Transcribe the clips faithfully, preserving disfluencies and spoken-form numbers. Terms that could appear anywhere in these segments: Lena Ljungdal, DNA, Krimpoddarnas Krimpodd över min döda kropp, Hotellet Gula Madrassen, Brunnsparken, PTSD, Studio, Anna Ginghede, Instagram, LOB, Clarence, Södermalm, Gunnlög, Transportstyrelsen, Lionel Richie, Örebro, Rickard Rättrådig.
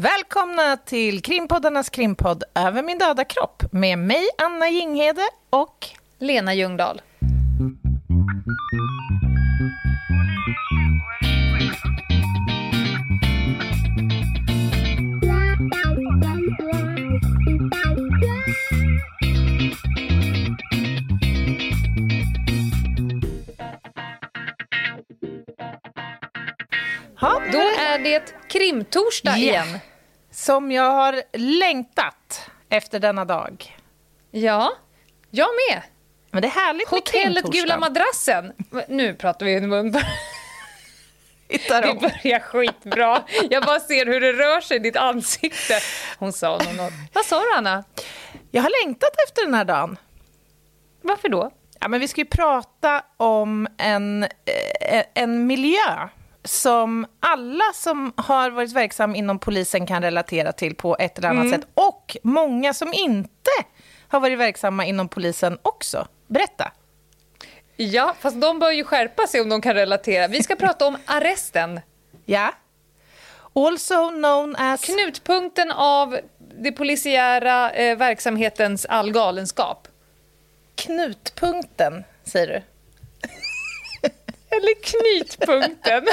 Välkomna till Krimpoddarnas Krimpodd över min döda kropp med mig Anna Ginghede och Lena Ljungdal. Ja, då är det krimtorsdag yeah. igen. Som jag har längtat efter denna dag. Ja, jag med. Men det är härligt med Hotellet Gula Madrassen. Nu pratar vi i mun. Det börjar skitbra. Jag bara ser hur det rör sig i ditt ansikte. Hon sa något. Vad sa du, Anna? Jag har längtat efter den här dagen. Varför då? Ja, men vi ska ju prata om en, en miljö som alla som har varit verksam inom polisen kan relatera till på ett eller annat mm. sätt. Och många som inte har varit verksamma inom polisen också. Berätta. Ja, fast de bör ju skärpa sig om de kan relatera. Vi ska prata om arresten. Ja. Also known as... knutpunkten av det polisiära eh, verksamhetens all galenskap. Knutpunkten, säger du? Eller knytpunkten.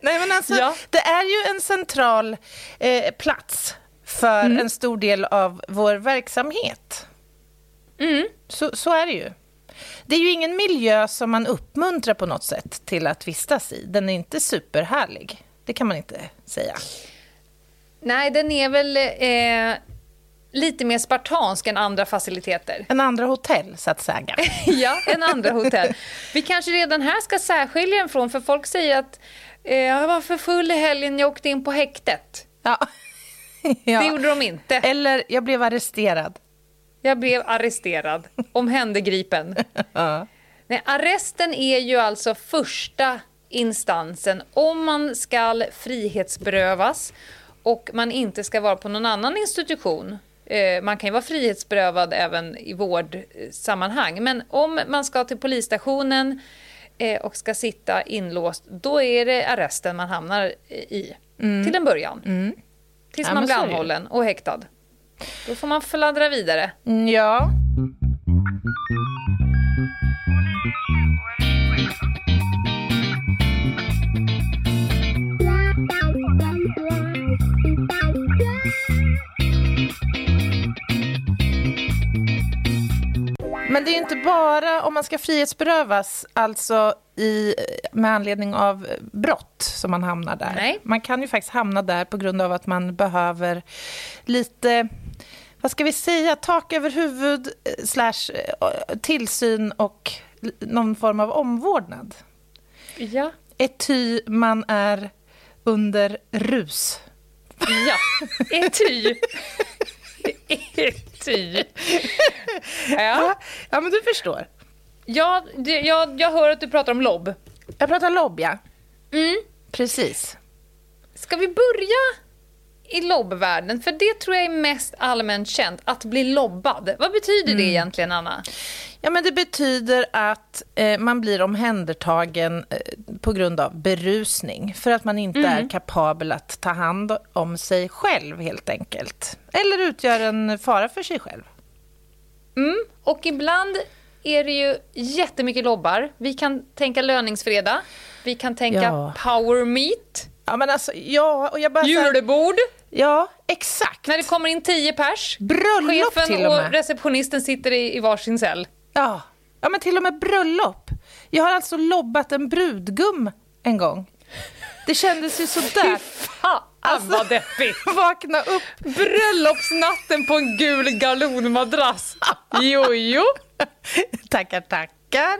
Nej, men alltså, ja. Det är ju en central eh, plats för mm. en stor del av vår verksamhet. Mm. Så, så är det ju. Det är ju ingen miljö som man uppmuntrar på något sätt till att vistas i. Den är inte superhärlig. Det kan man inte säga. Nej, den är väl eh, lite mer spartansk än andra faciliteter. En andra hotell, så att säga. Ja, en andra hotell. Vi kanske redan här ska särskilja den från, för folk säger att eh, jag var för full i helgen, jag åkte in på häktet. Ja. Ja. Det gjorde de inte. Eller jag blev arresterad. Jag blev arresterad. Omhändergripen. Ja. Nej, arresten är ju alltså första instansen om man ska frihetsberövas och man inte ska vara på någon annan institution. Eh, man kan ju vara frihetsberövad även i vårdsammanhang. Men om man ska till polisstationen eh, och ska sitta inlåst, då är det arresten man hamnar i. Mm. Till en början. Mm. Tills ja, man blir anhållen och häktad. Då får man fladdra vidare. Ja. Men det är ju inte bara om man ska frihetsberövas, alltså i, med anledning av brott som man hamnar där. Nej. Man kan ju faktiskt hamna där på grund av att man behöver lite, vad ska vi säga, tak över huvud, slash tillsyn och någon form av omvårdnad. Ja. Ety man är under rus. Ja, ety. Typ. Ja. Ja, men du förstår. Ja, jag, jag hör att du pratar om L O B. Jag pratar L O B, ja. Mm. Precis. Ska vi börja i L O B-världen? För det tror jag är mest allmänt känt, att bli lobbad. Vad betyder mm. det egentligen, Anna? Ja, men det betyder att eh, man blir omhändertagen eh, på grund av berusning. För att man inte mm. är kapabel att ta hand om sig själv, helt enkelt. Eller utgör en fara för sig själv. Mm. Och ibland är det ju jättemycket lobbar. Vi kan tänka löningsfredag. Vi kan tänka ja. power meet. Ja, men alltså, ja, och jag bara, julebord. Ja, exakt. När det kommer in tio pers. Bröllop till och med. Chefen och receptionisten sitter i, i varsin cell. Ja. Ja, men till och med bröllop. Jag har alltså lobbat en brudgum en gång. Det kändes ju sådär. Fan, alltså, vad deppigt. Vakna upp. Bröllopsnatten på en gul galonmadrass. Jo, jo. Tackar, tackar.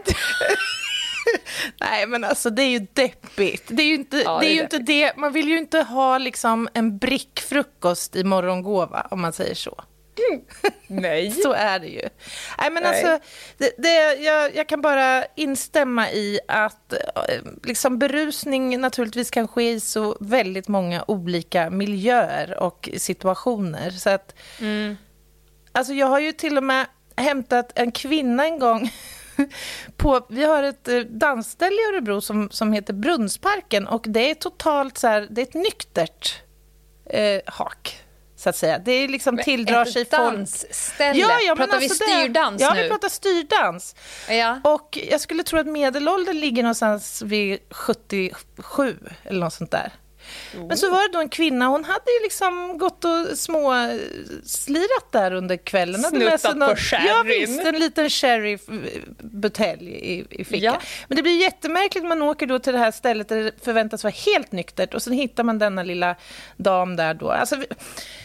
Nej, men alltså det är ju deppigt. Det är ju inte, ja, det är det, är ju inte det. Man vill ju inte ha liksom en brickfrukost i morgongåva, om man säger så. Mm. Nej. Så är det ju. Nej, men Nej. alltså det, det, jag, jag kan bara instämma i att liksom, berusning naturligtvis kan ske i så väldigt många olika miljöer och situationer. Så att, mm. alltså, jag har ju till och med hämtat en kvinna en gång på, vi har ett dansställe i Örebro som, som heter Brunnsparken, och det är totalt så här, det är ett nyktert eh, hak så att säga. Det är liksom tilldrar sig dansställe. Ja, ja, pratar alltså vi styrdans det, nu? Ja, vi pratar styrdans. Ja. Och jag skulle tro att medelåldern ligger någonstans vid sjuttiosju eller något sånt där. Mm. Men så var det då en kvinna, hon hade ju liksom gått och små slirat där under kvällen. Snuttat någon, på sherryn. Ja visst, en liten sherrybutelj i, i fickan. Ja. Men det blir jättemärkligt när man åker då till det här stället där det förväntas vara helt nyktert, och sen hittar man denna lilla dam där då. Alltså, vi,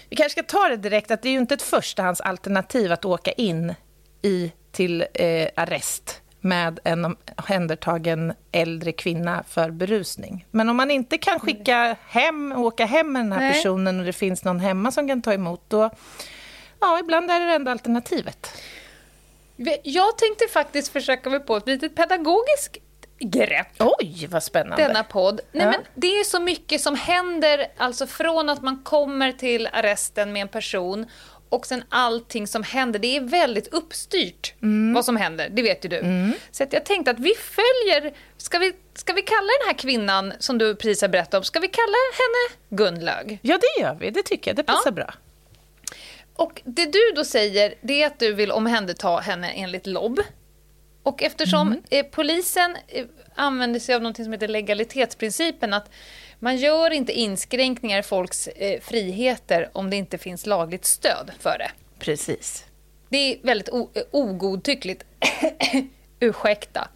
vi kanske ska ta det direkt att det är ju inte ett förstahandsalternativ att åka in i, till eh, arrest med en händertagen äldre kvinna för berusning. Men om man inte kan skicka hem, åka hem med den här Nej. personen, och det finns någon hemma som kan ta emot, då ja, ibland är det enda alternativet. Jag tänkte faktiskt försöka mig på ett litet pedagogiskt grepp. Oj, vad spännande. Denna podd. Nej, ja. men det är så mycket som händer, alltså från att man kommer till arresten med en person, och sen allting som händer. Det är väldigt uppstyrt mm. vad som händer. Det vet ju du. Mm. Så att jag tänkte att vi följer... Ska vi, ska vi kalla den här kvinnan som du precis har berättat om, ska vi kalla henne Gunnlög? Ja, det gör vi. Det tycker jag. Det passar ja. bra. Och det du då säger, det är att du vill omhänderta henne enligt L O B. Och eftersom mm. eh, polisen eh, använder sig av något som heter legalitetsprincipen, att man gör inte inskränkningar i folks eh, friheter om det inte finns lagligt stöd för det. Precis. Det är väldigt o- ogodtyckligt. Ursäkta.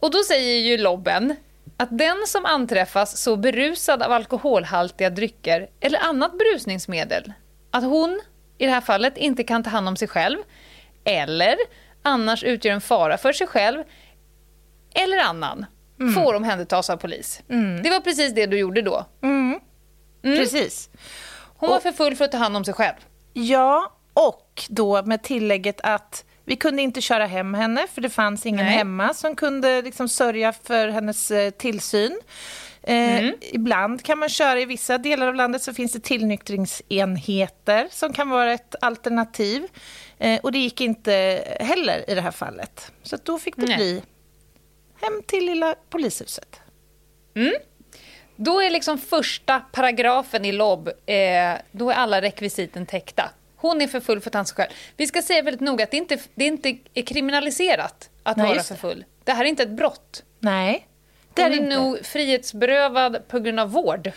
Och då säger ju lobben att den som anträffas så berusad av alkoholhaltiga drycker eller annat berusningsmedel att hon, i det här fallet, inte kan ta hand om sig själv eller annars utgör en fara för sig själv eller annan, Mm. får omhändertas av polis. Mm. Det var precis det du gjorde då. Mm. Mm. Precis. Hon och, var för full för att ta hand om sig själv. Ja, och då med tillägget att vi kunde inte köra hem henne för det fanns ingen Nej. hemma som kunde liksom sörja för hennes tillsyn. Eh, mm. Ibland kan man köra, i vissa delar av landet så finns det tillnyktringsenheter som kan vara ett alternativ. Eh, och det gick inte heller i det här fallet. Så då fick det Nej. bli... hem till lilla polishuset. Mm. Då är liksom första paragrafen i L O B, eh, då är alla rekvisiten täckta. Hon är för full för tanskär. Vi ska säga väldigt noga att det inte, det inte är kriminaliserat att Nej, vara för full. Det här är inte ett brott. Nej, det är, är nog frihetsberövad på grund av vård.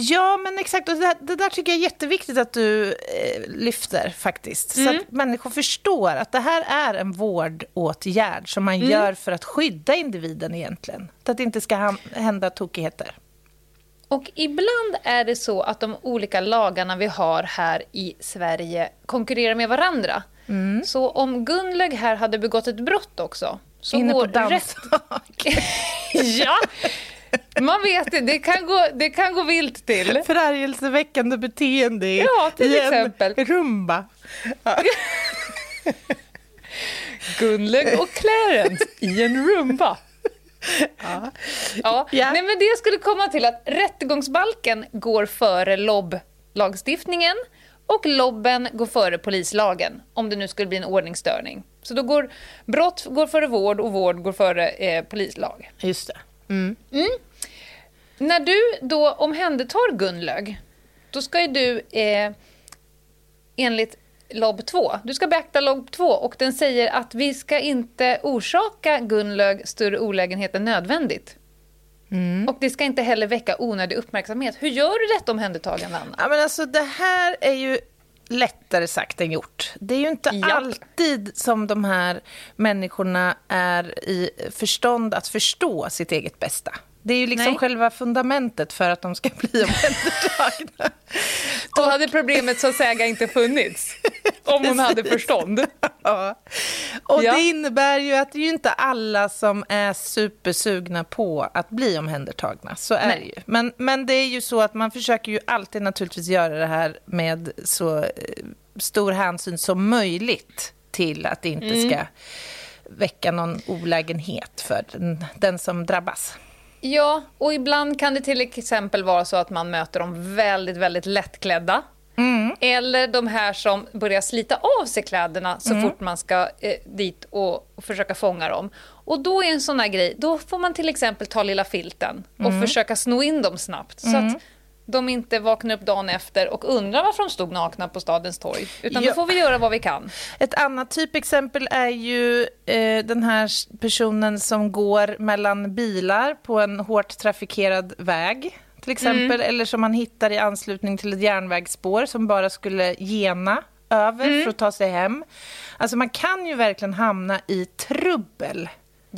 Ja, men exakt. Och det, det där tycker jag är jätteviktigt att du eh, lyfter faktiskt. Mm. Så att människor förstår att det här är en vårdåtgärd som man mm. gör för att skydda individen egentligen. Så att det inte ska ha- hända tokigheter. Och ibland är det så att de olika lagarna vi har här i Sverige konkurrerar med varandra. Mm. Så om Gunnlög här hade begått ett brott också. Så inne på dammsak. Rätt... ja, man vet det, det kan gå, det kan gå vilt till. Förargelseväckande beteende i, ja, till i exempel. En rumba. Ja. Gunnlög och Clarence i en rumba. Ja. Ja. Ja. Nej, men det skulle komma till att rättegångsbalken går före L O B-lagstiftningen och lobben går före polislagen om det nu skulle bli en ordningsstörning. Så då går brott går före vård och vård går före eh, polislag. Just det. Mm. Mm. När du då omhändertar Gunnlög, då ska ju du eh, enligt L O B två, du ska beakta L O B två, och den säger att vi ska inte orsaka Gunnlög större olägenhet än nödvändigt. Mm. Och det ska inte heller väcka onödig uppmärksamhet. Hur gör du detta omhändertagande, Anna? Ja, men alltså, det här är ju lättare sagt än gjort. Det är ju inte Japp. alltid som de här människorna är i förstånd att förstå sitt eget bästa. Det är ju liksom Nej. själva fundamentet för att de ska bli omhändertagna. Då och... hade problemet så att säga inte funnits. Om hon hade förstånd. Ja. Och ja. det innebär ju att det är ju inte alla som är supersugna på att bli omhändertagna. Så är Nej. det ju. Men, men det är ju så att man försöker ju alltid naturligtvis göra det här med så stor hänsyn som möjligt till att det inte mm. ska väcka någon olägenhet för den, den som drabbas. Ja, och ibland kan det till exempel vara så att man möter dem väldigt, väldigt lättklädda. Mm. Eller de här som börjar slita av sig kläderna så mm. fort man ska eh, dit och, och försöka fånga dem. Och då är en sån här grej, då får man till exempel ta lilla filten och mm. försöka sno in dem snabbt. Så mm. att de inte vaknar upp dagen efter och undrar varför de stod nakna på stadens torg. Utan ja. då får vi göra vad vi kan. Ett annat typexempel är ju eh, den här personen som går mellan bilar på en hårt trafikerad väg. Till exempel, mm. eller som man hittar i anslutning till ett järnvägsspår som bara skulle gena över mm. för att ta sig hem. Alltså man kan ju verkligen hamna i trubbel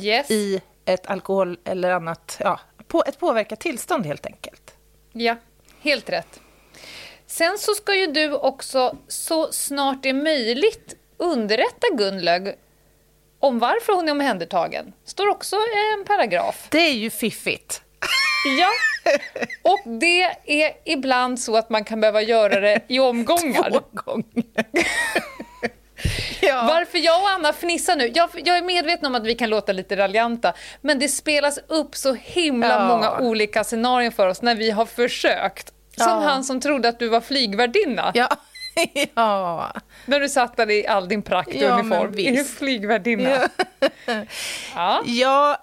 yes. i ett alkohol eller annat, ja, på ett påverkat tillstånd helt enkelt. Ja, helt rätt. Sen så ska ju du också så snart det är möjligt underrätta Gunnlög om varför hon är omhändertagen. Står också en paragraf. Det är ju fiffigt. Ja, och det är ibland så att man kan behöva göra det i omgångar. Ja. Varför jag och Anna fnissar nu, jag, jag är medveten om att vi kan låta lite raljanta, men det spelas upp så himla ja. många olika scenarion för oss när vi har försökt. Som ja. han som trodde att du var flygvärdinna. Ja. Ja. När du satt där i all din prakt och ja, uniform. Är du flygvärdinna? Ja, ja. ja.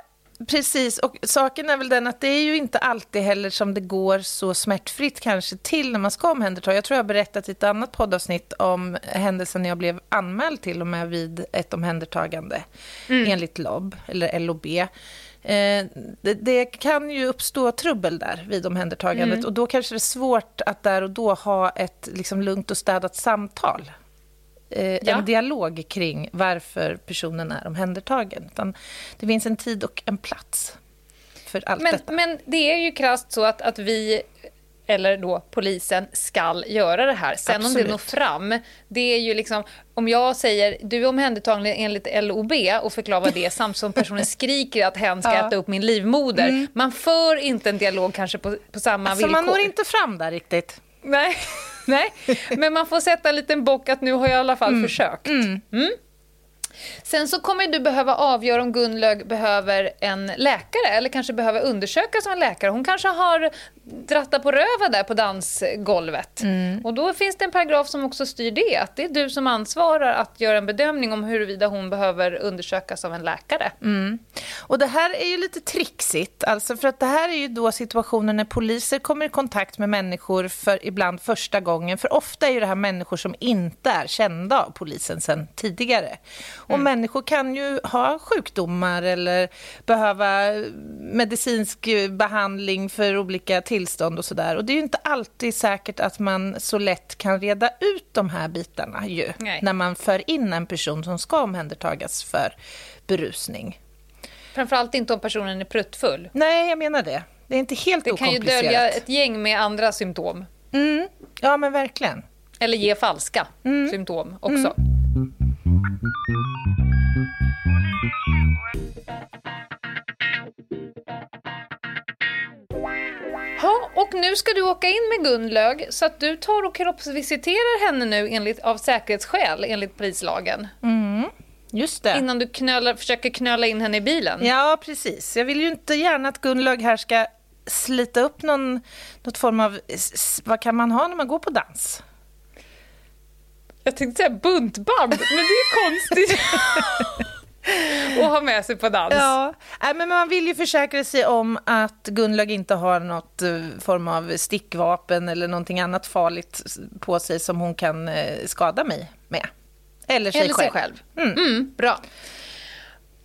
Precis, och saken är väl den att det är ju inte alltid heller som det går så smärtfritt kanske till när man ska omhänderta. Jag tror jag har berättat i ett annat poddavsnitt om händelsen när jag blev anmäld till och med vid ett omhändertagande mm. enligt L O B eller L O B. Eh, det, det kan ju uppstå trubbel där vid omhändertagandet mm. och då kanske det är svårt att där och då ha ett liksom lugnt och städat samtal. En ja. dialog kring varför personen är omhändertagen. Utan det finns en tid och en plats för allt men, detta. Men det är ju krasst så att, att vi, eller då polisen, skall göra det här. Sen Absolut. om det når fram, det är ju liksom, om jag säger du är omhändertagen enligt L O B och förklarar vad det är samt som personen skriker att hen ska ja. äta upp min livmoder. Mm. Man för inte en dialog kanske på, på samma alltså, villkor. Man når inte fram där riktigt. Nej. Nej, men man får sätta en liten bock att nu har jag i alla fall mm. försökt. Mm. Mm. Sen så kommer du behöva avgöra om Gunnlög behöver en läkare eller kanske behöver undersökas som en läkare. Hon kanske har drattat på röva där på dansgolvet. Mm. Och då finns det en paragraf som också styr det. Att det är du som ansvarar att göra en bedömning om huruvida hon behöver undersökas av en läkare. Mm. Och det här är ju lite trixigt. Alltså för att det här är ju då situationen när poliser kommer i kontakt med människor för ibland första gången. För ofta är ju det här människor som inte är kända av polisen sedan tidigare. Och mm. människor kan ju ha sjukdomar eller behöva medicinsk behandling för olika tillstånd och sådär. Och det är ju inte alltid säkert att man så lätt kan reda ut de här bitarna ju. Nej. När man för in en person som ska omhändertagas för berusning. Framförallt inte om personen är pruttfull. Nej, jag menar det. Det är inte helt det okomplicerat. Det kan ju dölja ett gäng med andra symptom. Mm. Ja, men verkligen. Eller ge falska mm. symptom också. Mm. Ja, och nu ska du åka in med Gunnlög så att du tar och kroppsvisiterar henne nu enligt, av säkerhetsskäl enligt prislagen. Mm, just det. Innan du knölar, försöker knöla in henne i bilen. Ja, precis. Jag vill ju inte gärna att Gunnlög här ska slita upp någon, något form av... Vad kan man ha när man går på dans? Jag tänkte säga buntband, men det är konstigt. Och ha med sig på dans. Ja, men man vill ju försäkra sig om att Gunnlög inte har något form av stickvapen eller någonting annat farligt på sig som hon kan skada mig med. Eller sig eller själv. Sig själv. Mm. Mm, bra.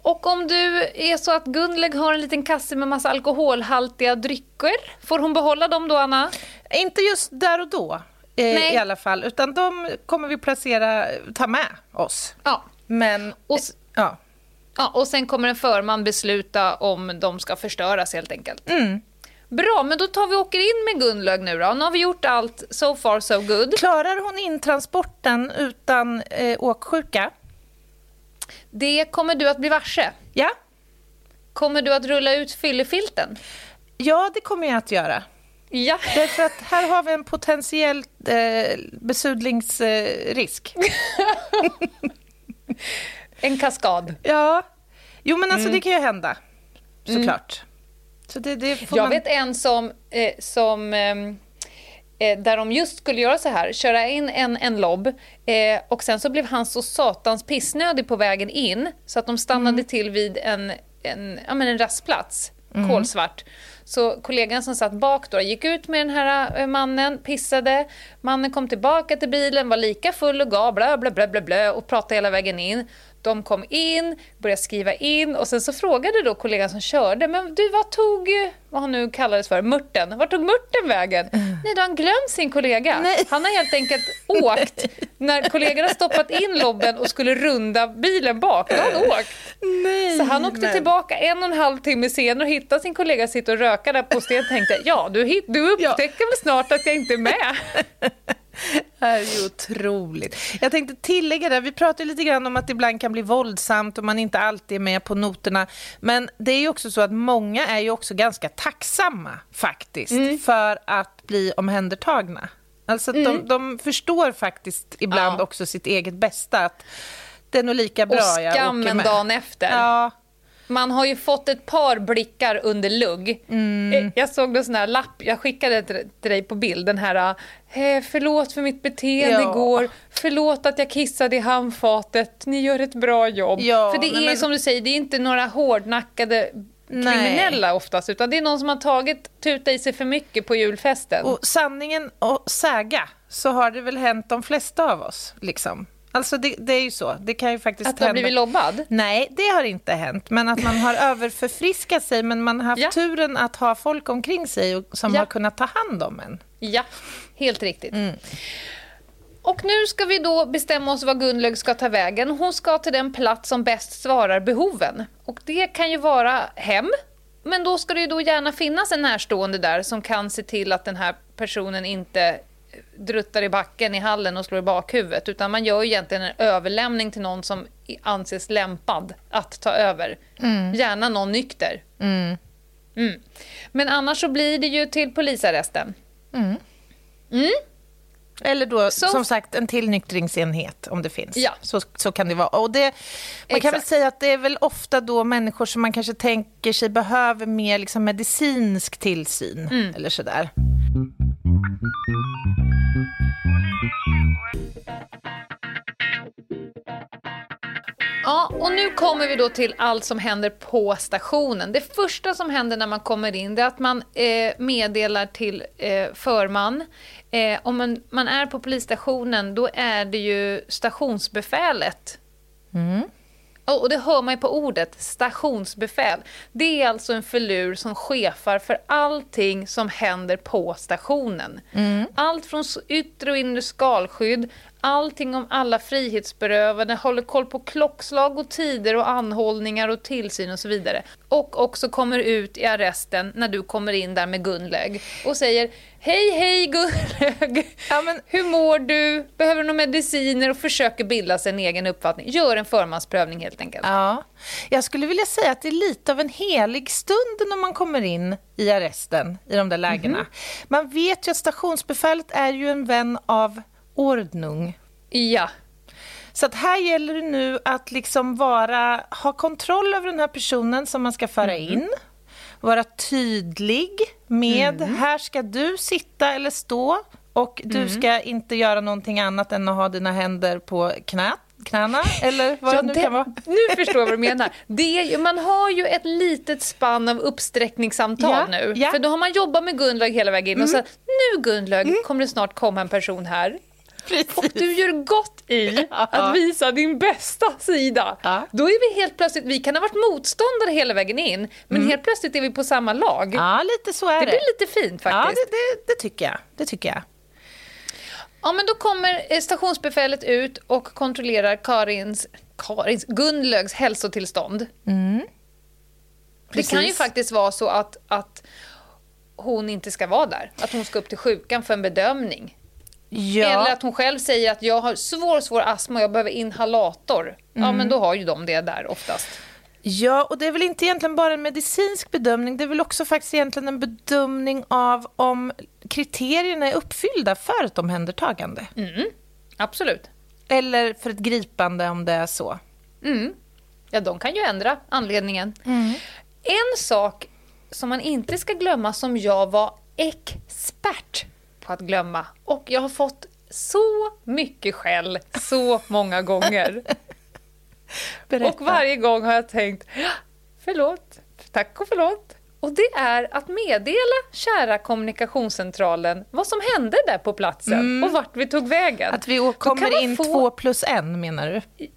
Och om du är så att Gunnlög har en liten kasse med massa alkoholhaltiga drycker, får hon behålla dem då, Anna? Inte just där och då i, i alla fall, utan de kommer vi placera, ta med oss. Ja. Men... Och, ja. Ja, och sen kommer en förman besluta om de ska förstöras helt enkelt. Mm. Bra, men då tar vi åker in med Gunnlög nu då. Nu har vi gjort allt, so far so good. Klarar hon in transporten utan eh, åksjuka? Det kommer du att bli varse. Ja. Kommer du att rulla ut fyllefilten? Ja, det kommer jag att göra. Ja. Därför att här har vi en potentiell eh, besudlingsrisk. En kaskad. Ja. Jo, men alltså mm. det kan ju hända. Såklart. Mm. Så det, det får jag man... vet en som, eh, som eh, där de just skulle göra så här, köra in en, en lob eh, och sen så blev han så satans pissnödig på vägen in så att de stannade mm. till vid en, en, ja, men en rastplats, mm. kolsvart. Så kollegan som satt bak då gick ut med den här mannen, pissade. Mannen kom tillbaka till bilen, var lika full och gav blö, blö, blö, blö, blö, och pratade hela vägen in. De kom in, började skriva in och sen så frågade då kollegan som körde, men du, vad tog, vad han nu kallades för, Mörten, var tog Mörten vägen? Mm. Nej, då han glömt sin kollega. Nej. Han har helt enkelt åkt. Nej. När kollegorna stoppat in lobben och skulle runda bilen bak, då han åkt. Nej. Så han åkte men. tillbaka en och en halv timme senare och hittade sin kollega sitta och röka där på stället och tänkte, ja, du, hit, du upptäcker ja. väl snart att jag inte är med. Det är ju otroligt. Jag tänkte tillägga det. Vi pratade lite grann om att det ibland kan bli våldsamt och man inte alltid är med på noterna. Men det är ju också så att många är ju också ganska tacksamma faktiskt mm. för att bli omhändertagna. Alltså att mm. de, de förstår faktiskt ibland ja. också sitt eget bästa. Att det är nog lika bra jag åker med. Och skammen dagen efter. Ja. Man har ju fått ett par blickar under lugg. Mm. Jag såg en sån här lapp. Jag skickade till dig på bild. Den här, förlåt för mitt beteende ja. igår. Förlåt att jag kissade i handfatet. Ni gör ett bra jobb. Ja, för det är men... som du säger, det är inte några hårdnackade kriminella Nej. oftast. Utan det är någon som har tagit tuta i sig för mycket på julfesten. Och sanningen och säga så har det väl hänt de flesta av oss liksom. Alltså det, det är ju så. Det kan ju faktiskt att hända. Har blivit lobbad? Nej, det har inte hänt. Men att man har överförfriskat sig. Men man har haft ja. turen att ha folk omkring sig och, som ja. har kunnat ta hand om en. Ja, helt riktigt. Mm. Och nu ska vi då bestämma oss vad Gunnlög ska ta vägen. Hon ska till den plats som bäst svarar behoven. Och det kan ju vara hem. Men då ska det ju då gärna finnas en närstående där som kan se till att den här personen inte druttar i backen i hallen och slår i bakhuvudet, utan man gör ju egentligen en överlämning till någon som anses lämpad att ta över. Mm. Gärna någon nykter. Mm. Mm. Men annars så blir det ju till polisarresten. Mm. Mm. Eller då så, som sagt en tillnyktringsenhet om det finns. Ja. Så, så kan det vara. Och det, man Exakt. kan väl säga att det är väl ofta då människor som man kanske tänker sig behöver mer liksom medicinsk tillsyn mm. eller sådär. Ja, och nu kommer vi då till allt som händer på stationen. Det första som händer när man kommer in är att man eh, meddelar till eh, förman. Eh, om man, man är på polisstationen, då är det ju stationsbefälet. Mm. Och det hör man ju på ordet, stationsbefäl. Det är alltså en förlur som chefar för allting som händer på stationen. Mm. Allt från yttre och inre skalskydd, allting om alla frihetsberövade, håller koll på klockslag och tider och anhållningar och tillsyn och så vidare. Och också kommer ut i arresten när du kommer in där med Gunnlög och säger, hej hej Gunnlög, ja, men hur mår du? Behöver du några mediciner? Och försöker bilda sin egen uppfattning. Gör en förmansprövning helt enkelt. Ja, jag skulle vilja säga att det är lite av en helig stund när man kommer in i arresten i de där lägena. Mm-hmm. Man vet ju att stationsbefälet är ju en vän av ordnung. Ja. Så att här gäller det nu att liksom vara, ha kontroll över den här personen som man ska föra mm. in. Vara tydlig med mm. här ska du sitta eller stå och du mm. ska inte göra någonting annat än att ha dina händer på knät. Knäna, eller vad ja, det nu kan vara. Nu förstår jag vad du menar. Det är ju, man har ju ett litet spann av uppsträckningssamtal ja, nu. Ja. För då har man jobbat med Gunnlög hela vägen in mm. och sagt, nu Gunnlög mm. kommer det snart komma en person här. Precis. Och du gör gott i ja. att visa din bästa sida. Ja. Då är vi helt plötsligt, vi kan ha varit motståndare hela vägen in, men mm. helt plötsligt är vi på samma lag. Ja, lite så är det. Det blir lite fint faktiskt. Ja, det, det, det tycker jag. Det tycker jag. Ja, men då kommer stationsbefälet ut och kontrollerar Karins, Karins Gunnlögs hälsotillstånd. Mm. Det kan ju faktiskt vara så att, att hon inte ska vara där. Att hon ska upp till sjukan för en bedömning. Ja. Eller att hon själv säger att jag har svår, svår astma och jag behöver inhalator. Ja, mm. men då har ju de det där oftast. Ja, och det är väl inte egentligen bara en medicinsk bedömning. Det är väl också faktiskt egentligen en bedömning av om kriterierna är uppfyllda för ett omhändertagande. Mm, absolut. Eller för ett gripande om det är så. Mm. Ja, de kan ju ändra anledningen. Mm. En sak som man inte ska glömma som jag var expert på att glömma. Och jag har fått så mycket skäll så många gånger. Berätta. Och varje gång har jag tänkt, förlåt, tack och förlåt. Och det är att meddela kära kommunikationscentralen vad som hände där på platsen mm. och vart vi tog vägen. Att vi kommer in få... två plus en, menar du?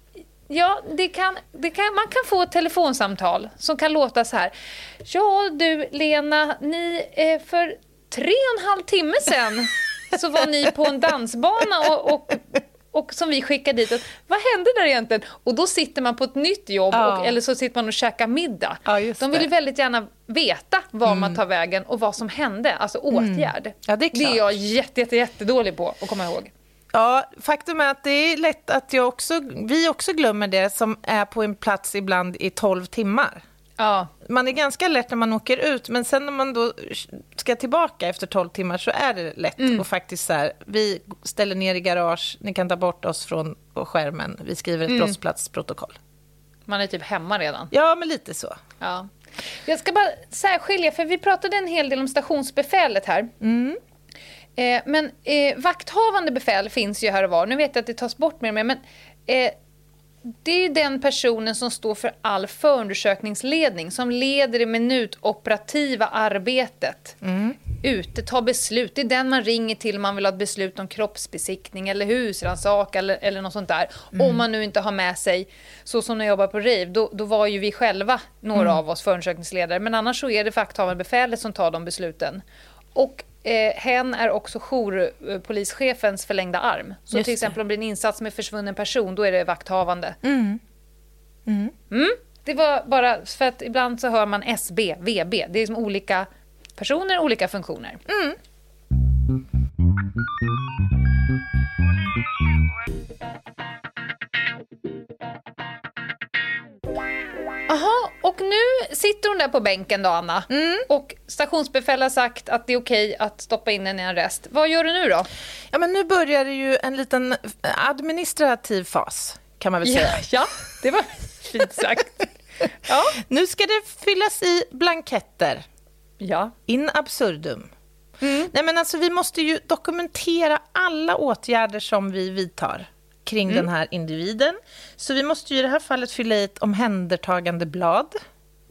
Ja, det kan, det kan, man kan få ett telefonsamtal som kan låta så här. Ja du Lena, ni eh, för tre och en halv timme sedan så var ni på en dansbana och... och Och som vi skickar dit. Och, vad hände där egentligen? Och då sitter man på ett nytt jobb. Ja. Och, eller så sitter man och käkar middag. Ja, de vill ju väldigt gärna veta var mm. man tar vägen och vad som hände. Alltså åtgärd. Mm. Ja, det är klart. Det är jag jätte, jätte, jätte dålig på att komma ihåg. Ja, faktum är att det är lätt att jag också, vi också glömmer det som är på en plats ibland i tolv timmar. Ja. Man är ganska lätt när man åker ut, men sen när man då ska tillbaka efter tolv timmar så är det lätt mm. och faktiskt så här, vi ställer ner i garage, ni kan ta bort oss från skärmen, vi skriver ett mm. brottsplatsprotokoll. Man är typ hemma redan. Ja, men lite så. Ja. Jag ska bara särskilja, för vi pratade en hel del om stationsbefälet här. Mm. Eh, men eh, vakthavande befäl finns ju här och var. Nu vet jag att det tas bort mer och mer, men... Eh, det är den personen som står för all förundersökningsledning, som leder det minutoperativa arbetet mm. ute, tar beslut. Det är den man ringer till om man vill ha ett beslut om kroppsbesiktning eller husrannsak eller, eller något sånt där. Mm. Om man nu inte har med sig, så som när jag jobbar på R I V, då, då var ju vi själva, några mm. av oss förundersökningsledare. Men annars så är det fakthavande befälet som tar de besluten. Och Eh, hen är också jourpolischefens eh, förlängda arm. Så just till exempel det. Om det blir en insats med försvunnen person, då är det vakthavande. Mm. Mm. Mm. Det var bara för att ibland så hör man S B, V B. Det är liksom olika personer, olika funktioner. Mm. Aha, och nu sitter hon där på bänken då, Anna. Mm. Och stationsbefäl har sagt att det är okej att stoppa in henne i en arrest. Vad gör du nu då? Ja, men nu börjar det ju en liten administrativ fas, kan man väl säga. Ja, ja det var fint sagt. Ja. Nu ska det fyllas i blanketter. Ja. In absurdum. Mm. Nej, men alltså vi måste ju dokumentera alla åtgärder som vi vidtar kring mm. den här individen. Så vi måste ju i det här fallet fylla i ett omhändertagande blad.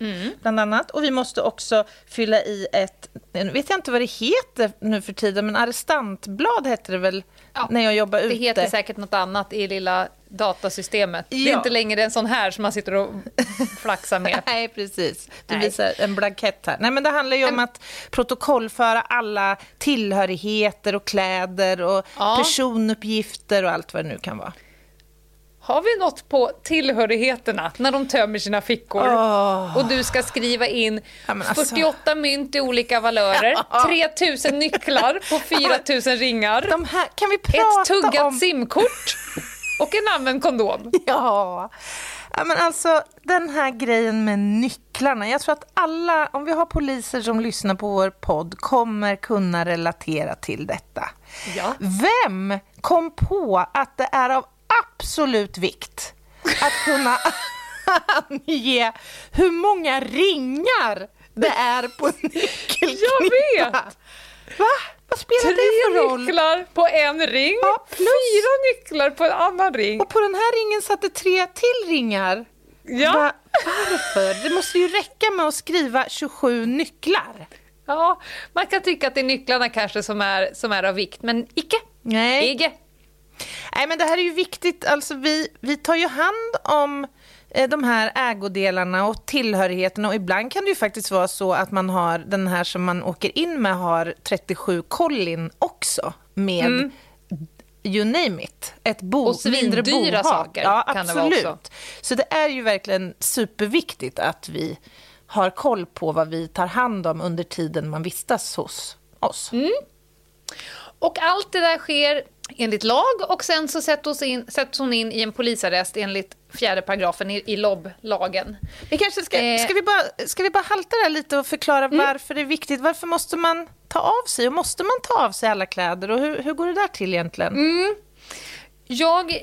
Mm. Bland annat. Och vi måste också fylla i ett, vet jag inte vad det heter nu för tiden, men arrestantblad heter det väl ja, när jag jobbar ute. Det heter säkert något annat i lilla datasystemet. Ja. Det är inte längre en sån här som man sitter och flaxar med. Nej, precis. Du Nej. visar en blankett här. Nej, men det handlar ju om att protokollföra alla tillhörigheter och kläder och ja. personuppgifter och allt vad det nu kan vara. Har vi något på tillhörigheterna när de tömmer sina fickor oh. och du ska skriva in ja, alltså. fyrtioåtta mynt i olika valörer, tre tusen nycklar på fyra tusen ringar, de här, kan vi prata ett tuggat om... simkort och en använd kondom? Ja. Ja, men alltså den här grejen med nycklarna, jag tror att alla, om vi har poliser som lyssnar på vår podd, kommer kunna relatera till detta. Ja. Vem kom på att det är av absolut vikt att kunna ange hur många ringar det är på en nyckelknippa? Jag vet! Va? Vad spelar det för roll? Tre nycklar på en ring, ja, fyra nycklar på en annan ring. Och på den här ringen satte tre till ringar. Ja. Va? Varför? Det måste ju räcka med att skriva tjugosju nycklar. Ja, man kan tycka att det är nycklarna kanske som är, som är av vikt, men icke. Nej. Icke. Nej, men det här är ju viktigt. Alltså, vi, vi tar ju hand om eh, de här ägodelarna och tillhörigheterna. Och ibland kan det ju faktiskt vara så att man har den här som man åker in med har trettiosju kollin också. Med, mm. you name it, ett bo, och mindre bohag. Saker ja, kan absolut. Det vara också. Så det är ju verkligen superviktigt att vi har koll på vad vi tar hand om under tiden man vistas hos oss. Mm. Och allt det där sker enligt lag, och sen så sätts hon, hon in i en polisarrest enligt fjärde paragrafen i, i L O B-lagen. Vi kanske ska, eh. ska, vi bara, ska vi bara halta där lite och förklara mm. varför det är viktigt. Varför måste man ta av sig, och måste man ta av sig alla kläder, och hur, hur går det där till egentligen? Mm. Jag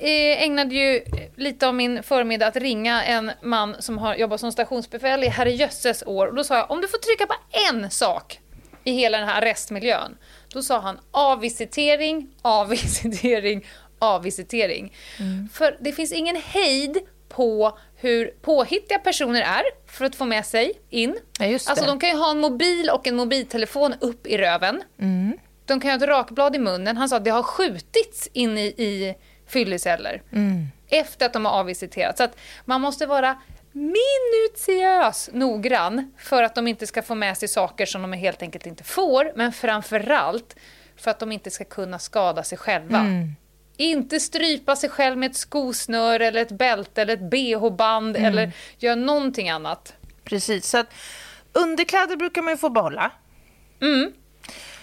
ägnade ju lite av min förmiddag att ringa en man som har jobbat som stationsbefäl i herrejösses år, och då sa jag, om du får trycka på en sak i hela den här arrestmiljön, Då sa han avvisitering, avvisitering, avvisitering. Mm. För det finns ingen hejd på hur påhittiga personer är för att få med sig in. Ja, just det. Alltså de kan ju ha en mobil och en mobiltelefon upp i röven. Mm. De kan ju ha ett rakblad i munnen. Han sa att det har skjutits in i, i fylleceller mm. efter att de har avvisiterat. Så att man måste vara minutiös noggrann för att de inte ska få med sig saker som de helt enkelt inte får. Men framförallt för att de inte ska kunna skada sig själva. Mm. Inte strypa sig själv med ett skosnöre eller ett bälte eller ett B H-band mm. eller göra någonting annat. Precis, så att underkläder brukar man ju få behålla. Mm.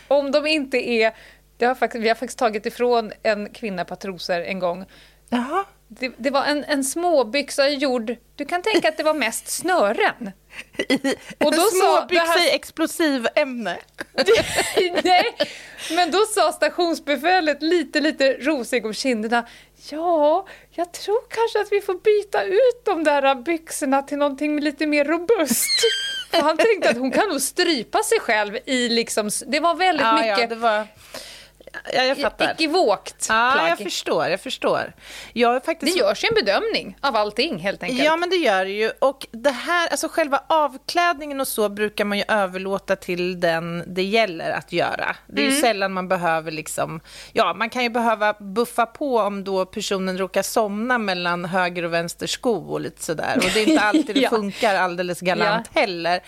Om de inte är... Det har faktiskt, vi har faktiskt tagit ifrån en kvinna på trosor en gång. Jaha. Det, det var en, en småbyxa gjord... Du kan tänka att det var mest snören. Och då småbyxa sa, här, i explosiv ämne. Nej, men då sa stationsbefälet lite, lite rosig om kinderna. Ja, jag tror kanske att vi får byta ut de där byxorna till någonting lite mer robust. För han tänkte att hon kan nog strypa sig själv i liksom... Det var väldigt ja, mycket... Ja, det var... Ja, jag fattar. Ekivåkt plagg. Ja, jag förstår, jag förstår. Jag faktiskt... Det görs ju en bedömning av allting helt enkelt. Ja, men det gör det ju. Och det här, alltså själva avklädningen och så brukar man ju överlåta till den det gäller att göra. Det är mm. ju sällan man behöver liksom... Ja, man kan ju behöva buffa på om då personen råkar somna mellan höger och vänster sko och lite sådär. Och det är inte alltid ja. det funkar alldeles galant ja. heller.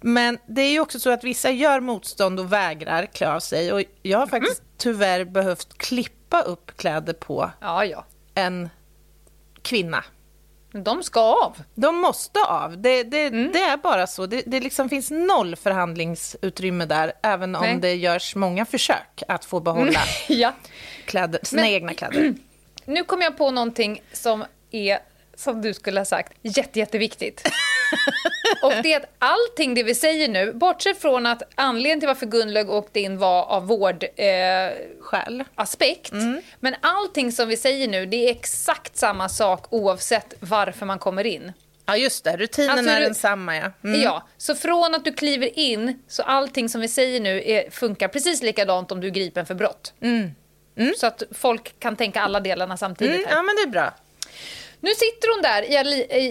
Men det är ju också så att vissa gör motstånd och vägrar klä av sig. Och jag har faktiskt mm. tyvärr behövt klippa upp kläder på ja, ja. en kvinna. De ska av. De måste av. Det, det, mm. det är bara så. Det, det liksom finns noll förhandlingsutrymme där. Även Nej. om det görs många försök att få behålla ja. kläder, sina Men, egna kläder. Nu kom jag på någonting som är, som du skulle ha sagt, jätte, jätteviktigt. Och det är att allting det vi säger nu, bortsett från att anledningen till varför Gunnlög åkte in var av vårdaspekt. Eh, mm. Men allting som vi säger nu, det är exakt samma sak oavsett varför man kommer in. Ja just det, rutinen alltså, är du, densamma ja. Mm. ja. Så från att du kliver in, så allting som vi säger nu är, funkar precis likadant om du är gripen för brott. Mm. Mm. Så att folk kan tänka alla delarna samtidigt. Mm, här. Ja men det är bra. Nu sitter hon där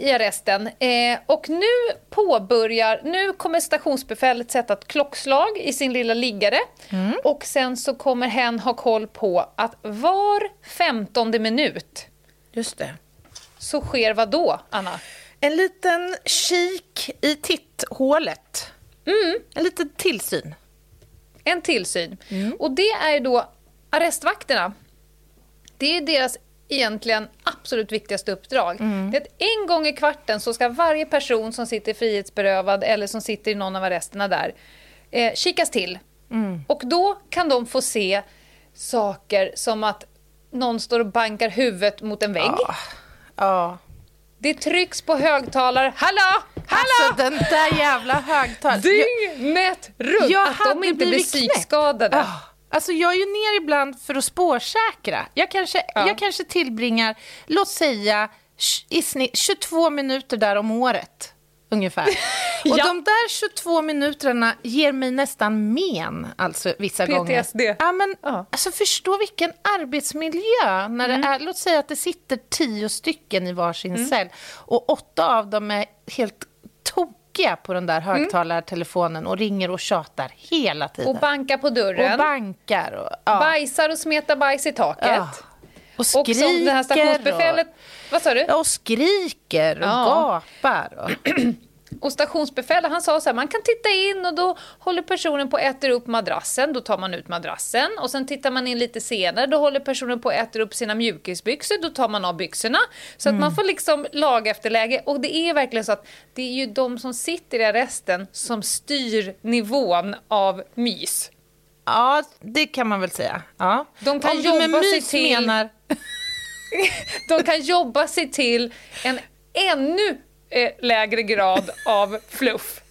i arresten eh, och nu påbörjar, nu kommer stationsbefälet sätta ett klockslag i sin lilla liggare mm. och sen så kommer hen ha koll på att var femtonde minut just det. Så sker vad då, Anna? En liten kik i titthålet. Mm. En liten tillsyn. En tillsyn. Mm. Och det är då arrestvakterna. Det är deras egentligen absolut viktigaste uppdrag. Mm. Det är att en gång i kvarten så ska varje person som sitter frihetsberövad eller som sitter i någon av arresterna där eh, kikas till. Mm. Och då kan de få se saker som att någon står och bankar huvudet mot en vägg. Ja. Ja. Det trycks på högtalare. Hallå! Hallå! Alltså den där jävla högtalaren. Dygnet runt. Jag att de inte blir psykskadade. Ja. Alltså jag är ju ner ibland för att spårsäkra. Jag kanske, ja. jag kanske tillbringar, låt säga, i snitt tjugotvå minuter där om året. Ungefär. ja. Och de där tjugotvå minuterna ger mig nästan men, alltså vissa P T S D. Gånger. Ja, men, ja. Alltså förstå vilken arbetsmiljö. När mm. det är, låt säga att det sitter tio stycken i varsin mm. cell. Och åtta av dem är helt tokiga på den där högtalartelefonen och ringer och tjatar hela tiden. Och bankar på dörren. Och bankar. Och, ja. Bajsar och smetar bajs i taket. Ja. Och skriker. Och som det här stationsbefälet... Och, vad sa du? Och skriker och ja. gapar. Och, och stationsbefälet, han sa så här, man kan titta in och då håller personen på och äter upp madrassen. Då tar man ut madrassen. Och sen tittar man in lite senare. Då håller personen på och äter upp sina mjukisbyxor. Då tar man av byxorna. Så mm. att man får liksom lag efter läge. Och det är verkligen så att det är ju de som sitter i arresten som styr nivån av mys. Ja, det kan man väl säga. Ja. De kan Om jobba sig till... Menar... de kan jobba sig till en ännu... lägre grad av fluff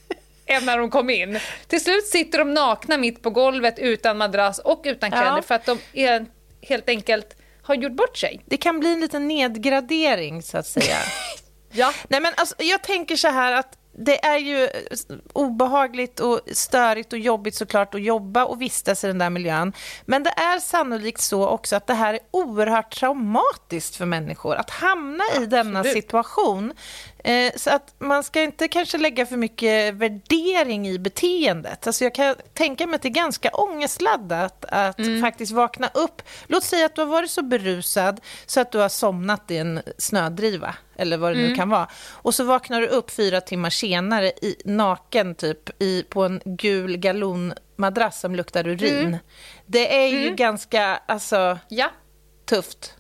än när de kom in. Till slut sitter de nakna mitt på golvet utan madrass och utan kläder ja. för att de är, helt enkelt har gjort bort sig. Det kan bli en liten nedgradering så att säga. ja. Nej men alltså, jag tänker så här att det är ju obehagligt och störigt och jobbigt såklart att jobba och vistas i den där miljön. Men det är sannolikt så också att det här är oerhört traumatiskt för människor att hamna i denna situation. Eh, så att man ska inte kanske lägga för mycket värdering i beteendet. Alltså jag kan tänka mig att det är ganska ångestladdat att mm. faktiskt vakna upp. Låt säga att du har varit så berusad så att du har somnat i en snödriva eller vad det mm. nu kan vara. Och så vaknar du upp fyra timmar senare i naken typ i, på en gul galonmadrass som luktar urin. Mm. Det är mm. ju ganska alltså, ja. tufft.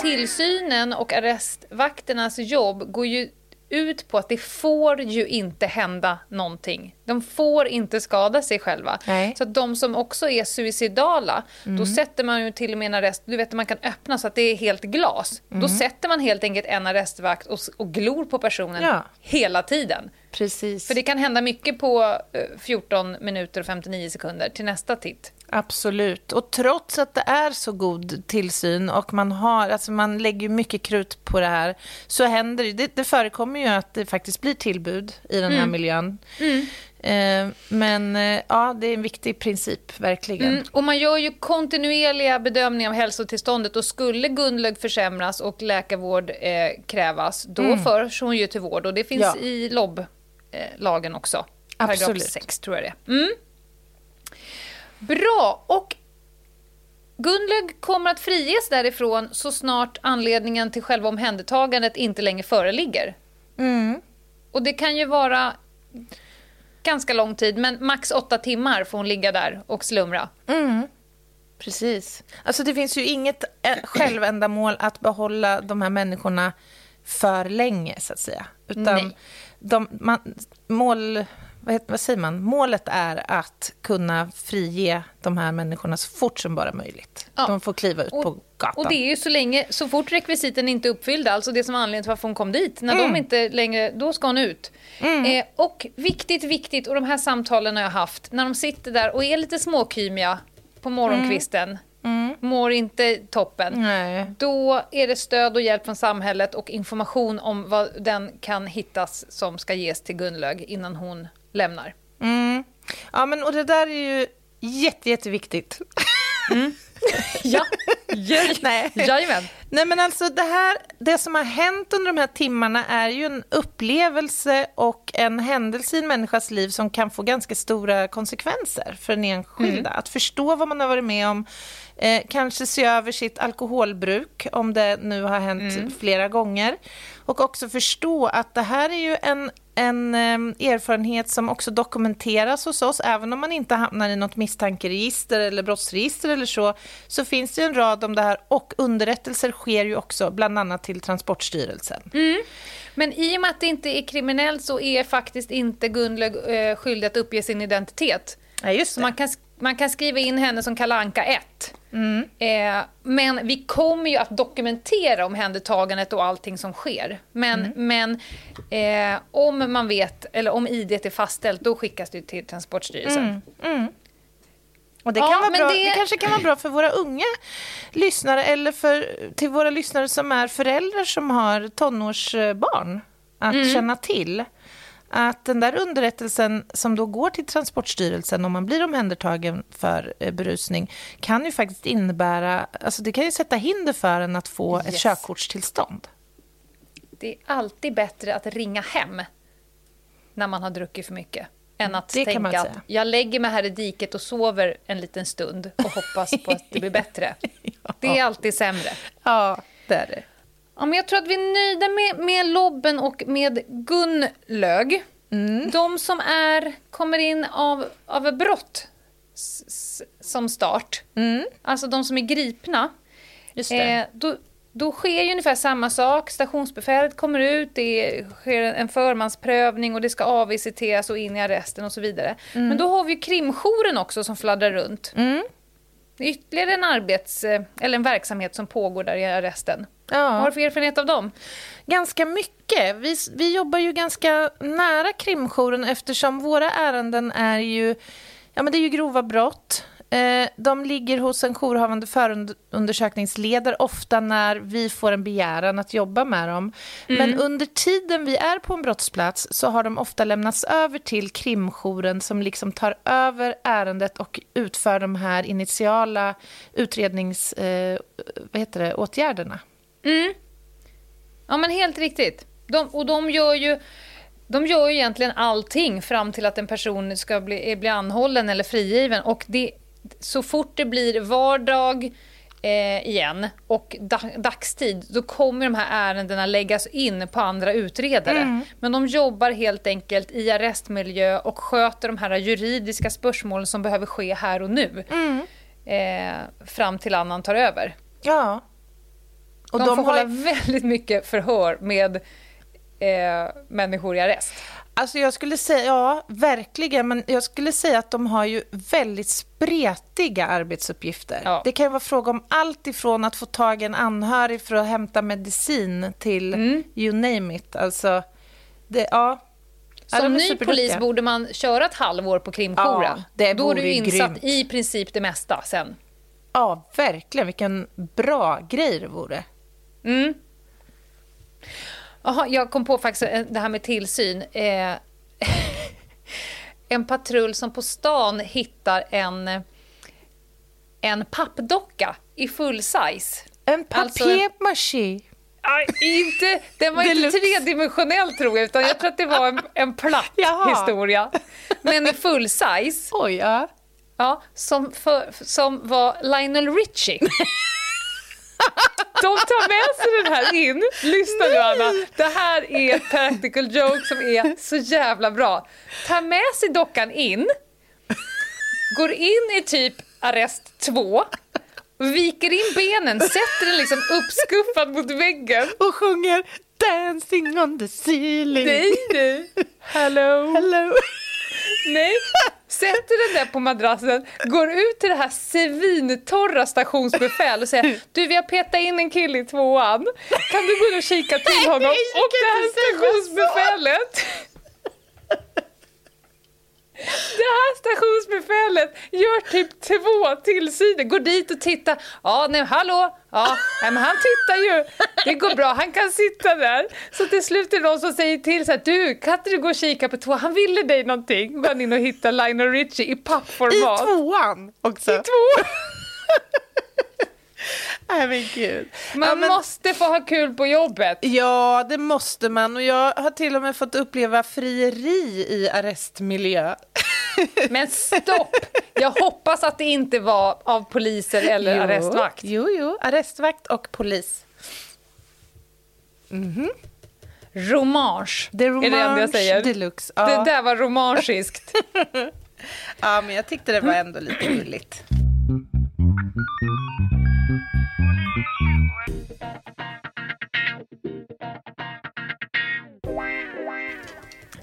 Tillsynen och arrestvakternas jobb går ju ut på att det får ju inte hända någonting. De får inte skada sig själva. Nej. Så att de som också är suicidala, mm. då sätter man ju till och med en arrest. Du vet att man kan öppna så att det är helt glas. Mm. Då sätter man helt enkelt en arrestvakt och, och glor på personen ja. hela tiden. Precis. För det kan hända mycket på fjorton minuter och femtionio sekunder till nästa titt. Absolut. Och trots att det är så god tillsyn och man har, alltså man lägger mycket krut på det här, så händer det. Det, det förekommer ju att det faktiskt blir tillbud i den här mm. miljön. Mm. Eh, men eh, ja, det är en viktig princip verkligen. Mm. Och man gör ju kontinuerliga bedömningar av hälsotillståndet, och skulle Gunnlög försämras och läkarvård eh, krävas, då mm. förs hon ju till vård, och det finns ja. i L O B-lagen eh, också. Paragraf Absolut. sex tror jag det. Mm. Bra, och Gunnlög kommer att friges därifrån så snart anledningen till själva omhändertagandet inte längre föreligger. Mm. Och det kan ju vara ganska lång tid, men max åtta timmar får hon ligga där och slumra. Mm. Precis. Alltså det finns ju inget självändamål att behålla de här människorna för länge så att säga. Utan de, man, mål... Vad, heter, vad säger man? Målet är att kunna frige de här människorna så fort som bara möjligt. Ja. De får kliva ut och, på gatan. Och det är ju så länge, så fort rekvisiten inte är uppfyllda, alltså det som är anledningen till varför hon kom dit. När mm. de inte längre, då ska hon ut. Mm. Eh, och viktigt, viktigt, och de här samtalen har jag haft, när de sitter där och är lite småkymiga på morgonkvisten. Mm. Mm. Mår inte toppen. Nej. Då är det stöd och hjälp från samhället och information om vad den kan hittas som ska ges till Gunnlög innan hon lämnar. Mm. Ja, men och det där är ju jätte, jätteviktigt. Mm. Ja. Nej. Jajamän. Nej, men alltså det här, det som har hänt under de här timmarna är ju en upplevelse och en händelse i en människas liv som kan få ganska stora konsekvenser för den enskilda. Mm. Att förstå vad man har varit med om, eh, kanske se över sitt alkoholbruk om det nu har hänt mm. flera gånger, och också förstå att det här är ju en En eh, erfarenhet som också dokumenteras hos oss. Även om man inte hamnar i något misstankeregister eller brottsregister eller så, så finns det ju en rad om det här, och underrättelser sker ju också bland annat till Transportstyrelsen. Mm. Men i och med att det inte är kriminellt så är faktiskt inte Gunnlög eh, skyldig att uppge sin identitet. Ja, just det. Så man kan, man kan skriva in henne som Kalle Anka ett. Mm. Eh, men vi kommer ju att dokumentera omhändertagandet och allting som sker. Men, mm. men eh, om man vet, eller om I D är fastställt, då skickas det till Transportstyrelsen. Mm. Mm. Och det, kan ja, vara bra, det... det kanske kan vara bra för våra unga lyssnare, eller för, till våra lyssnare som är föräldrar som har tonårsbarn, att mm. känna till att den där underrättelsen som då går till Transportstyrelsen om man blir omhändertagen för berusning kan ju faktiskt innebära, alltså det kan ju sätta hinder för en att få yes. ett körkortstillstånd. Det är alltid bättre att ringa hem när man har druckit för mycket än att det tänka att jag lägger mig här i diket och sover en liten stund och hoppas på att det blir bättre. Ja. Det är alltid sämre. Ja, det är det. Ja, men jag tror att vi är nöjda med, med lobben och med Gunnlög. Mm. De som är, kommer in av, av brott s, s, som start, mm. alltså de som är gripna, Just det. Eh, då, då sker ju ungefär samma sak. Stationsbefälet kommer ut, det sker en förmansprövning och det ska avvisiteras och in i arresten och så vidare. Mm. Men då har vi ju krimjouren också som fladdrar runt. Mm. Ytterligare en arbets, eller en verksamhet som pågår där i arresten. Ja. Vad har du för erfarenhet av dem? Ganska mycket. Vi, vi jobbar ju ganska nära krimjouren eftersom våra ärenden är ju, ja, men det är ju grova brott. Eh, de ligger hos en jourhavande förundersökningsledare ofta när vi får en begäran att jobba med dem. Mm. Men under tiden vi är på en brottsplats så har de ofta lämnats över till krimjouren som liksom tar över ärendet och utför de här initiala utrednings, eh, vad heter det, åtgärderna. Mm. Ja, men helt riktigt. De, och de gör ju De gör ju egentligen allting fram till att en person ska bli, bli anhållen eller frigiven. Och det, så fort det blir vardag eh, igen och dag, dagstid, då kommer de här ärendena läggas in på andra utredare. Mm. Men de jobbar helt enkelt i arrestmiljö och sköter de här juridiska spörsmålen som behöver ske här och nu. Mm. Eh, fram till annan tar över. Ja. Och de, de får har... hålla väldigt mycket förhör med... Eh, människor i arrest. Alltså jag skulle säga, ja, verkligen, men jag skulle säga att de har ju väldigt spretiga arbetsuppgifter. Ja. Det kan ju vara fråga om allt ifrån att få tag i en anhörig för att hämta medicin till mm. you name it. Alltså, det, ja. Som ny polis borde man köra ett halvår på krimkora. Ja, då är du insatt grymt. I princip det mesta sen. Ja, verkligen. Vilken bra grej det vore. Mm. Aha, jag kom på faktiskt det här med tillsyn. Eh, en patrull som på stan hittar en, en pappdocka i full size. En papier-maché. Alltså, inte, den var inte tredimensionell tror jag, utan jag tror att det var en, en platt Jaha. historia. Men i full size. Oj, ja. Ja, som, för, som var Lionel Richie. De tar med sig den här in. Lyssna nu, Anna. Det här är ett practical joke som är så jävla bra. Ta med sig dockan in. Går in i typ arrest två. Viker in benen. Sätter den liksom uppskuffad mot väggen. Och sjunger Dancing on the ceiling. Nej, nej. Hello. Hello. Nej, sätter den där på madrassen, går ut till det här svintorra stationsbefäl och säger, du, vi har petat in en kille i tvåan, kan du gå och kika till honom? Nej, och det här stationsbefälet det här stationsbefälet gör typ två tillsyner, går dit och tittar, ja, nej, hallå, ja, men han tittar ju, det går bra, han kan sitta där. Så till slut är det någon som säger till så här, du, kan inte du gå och kika på två, han ville dig någonting. Går han in och hittar Lionel Richie i pappformat i tvåan också, i tvåan. Nej, men gud. Man ja, men... måste få ha kul på jobbet. Ja, det måste man. Och jag har till och med fått uppleva frieri i arrestmiljö. Men stopp! Jag hoppas att det inte var av poliser eller jo. arrestvakt. Jo, jo. Arrestvakt och polis. Mhm. Romansch. Det är romansch det jag säger. Deluxe. Ja. Det där var romanschiskt. Ja, men jag tyckte det var ändå lite gulligt.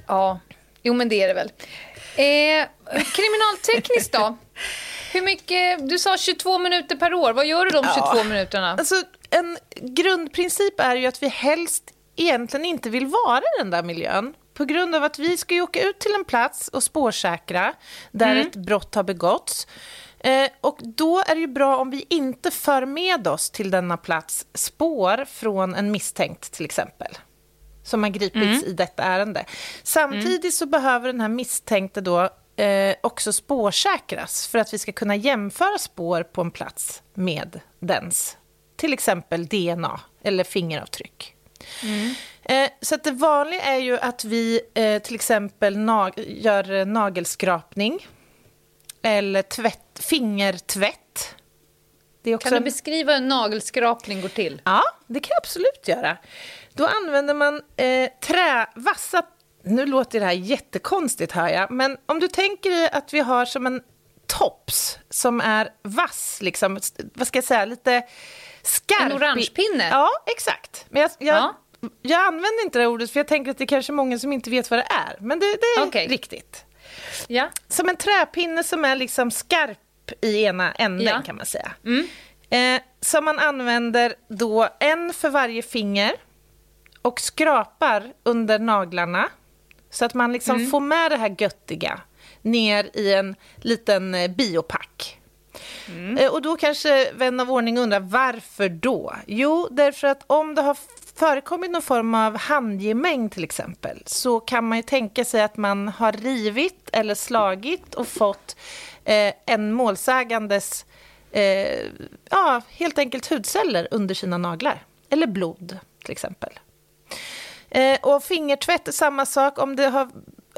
Ja, jo, men det är det väl. Eh, kriminaltekniskt då? Hur mycket, du sa tjugotvå minuter per år. Vad gör du de tjugotvå ja. minuterna? Alltså, en grundprincip är ju att vi helst egentligen inte vill vara i den där miljön. På grund av att vi ska ju åka ut till en plats och spårsäkra där mm. ett brott har begåtts. Eh, och då är det ju bra om vi inte för med oss till denna plats spår från en misstänkt till exempel. Som har gripits mm. i detta ärende. Samtidigt mm. så behöver den här misstänkte då eh, också spårsäkras för att vi ska kunna jämföra spår på en plats med dens. Till exempel D N A eller fingeravtryck. Mm. Eh, så att det vanliga är ju att vi eh, till exempel nag- gör nagelskrapning eller tvätt, fingertvätt. Det är också... Kan du beskriva hur en nagelskrapning går till? Ja, det kan jag absolut göra. Då använder man eh, trä, vassa... Nu låter det här jättekonstigt, hör jag. Men om du tänker dig att vi har som en tops som är vass, liksom, vad ska jag säga, lite skarp. En orangepinne? Ja, exakt. Men jag, jag, ja. jag använder inte det ordet för jag tänker att det är kanske många som inte vet vad det är. Men det, det är okay. riktigt. Ja. Som en träpinne som är liksom skarp i ena änden ja. kan man säga. Mm. Eh, som man använder då en för varje finger och skrapar under naglarna så att man liksom mm. får med det här göttiga ner i en liten biopack. Mm. Eh, och då kanske vän av ordning undrar varför då? Jo, därför att om det har förekommit någon form av handgemäng till exempel så kan man ju tänka sig att man har rivit eller slagit och fått eh, en målsägandes eh, ja, helt enkelt hudceller under sina naglar. Eller blod till exempel. Eh, och fingertvätt, samma sak om det har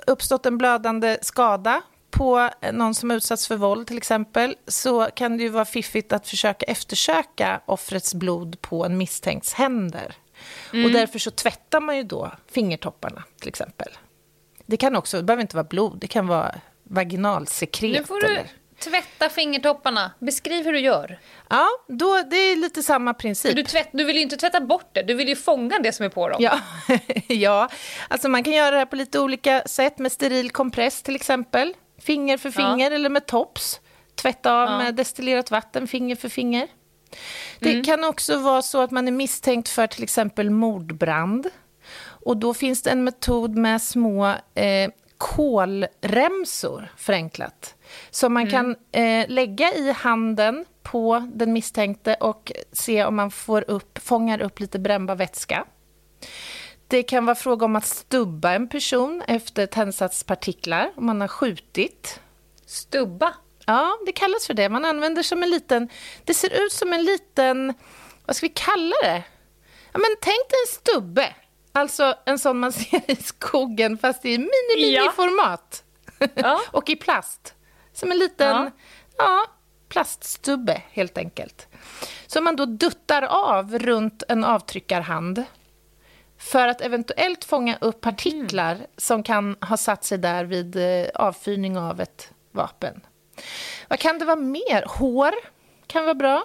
uppstått en blödande skada på någon som utsatts för våld till exempel, så kan det ju vara fiffigt att försöka eftersöka offrets blod på en misstänkts händer. Mm. Och därför så tvättar man ju då fingertopparna till exempel. Det kan också, det behöver inte vara blod, det kan vara vaginalsekret. Nu får du eller... tvätta fingertopparna. Beskriv hur du gör. Ja, då, det är lite samma princip. Du, tvätt, du vill ju inte tvätta bort det, du vill ju fånga det som är på dem. Ja, ja. Alltså man kan göra det här på lite olika sätt med steril kompress till exempel. Finger för finger ja. Eller med tops. Tvätta av ja. Med destillerat vatten, finger för finger. Det mm. kan också vara så att man är misstänkt för till exempel mordbrand. Och då finns det en metod med små eh, kolremsor, förenklat. Som man mm. kan eh, lägga i handen på den misstänkte och se om man får upp, fångar upp lite brännbar vätska. Det kan vara fråga om att stubba en person efter tändsatspartiklar om man har skjutit. Stubba? Ja, det kallas för det. Man använder som en liten... Det ser ut som en liten... Vad ska vi kalla det? Ja, men tänk dig en stubbe. Alltså en sån man ser i skogen fast i mini-mini-format. Ja. Och i plast. Som en liten ja. Ja, plaststubbe helt enkelt. Som man då duttar av runt en avtryckarhand. För att eventuellt fånga upp partiklar mm. som kan ha satt sig där vid avfyrning av ett vapen. Vad kan det vara mer? Hår kan vara bra.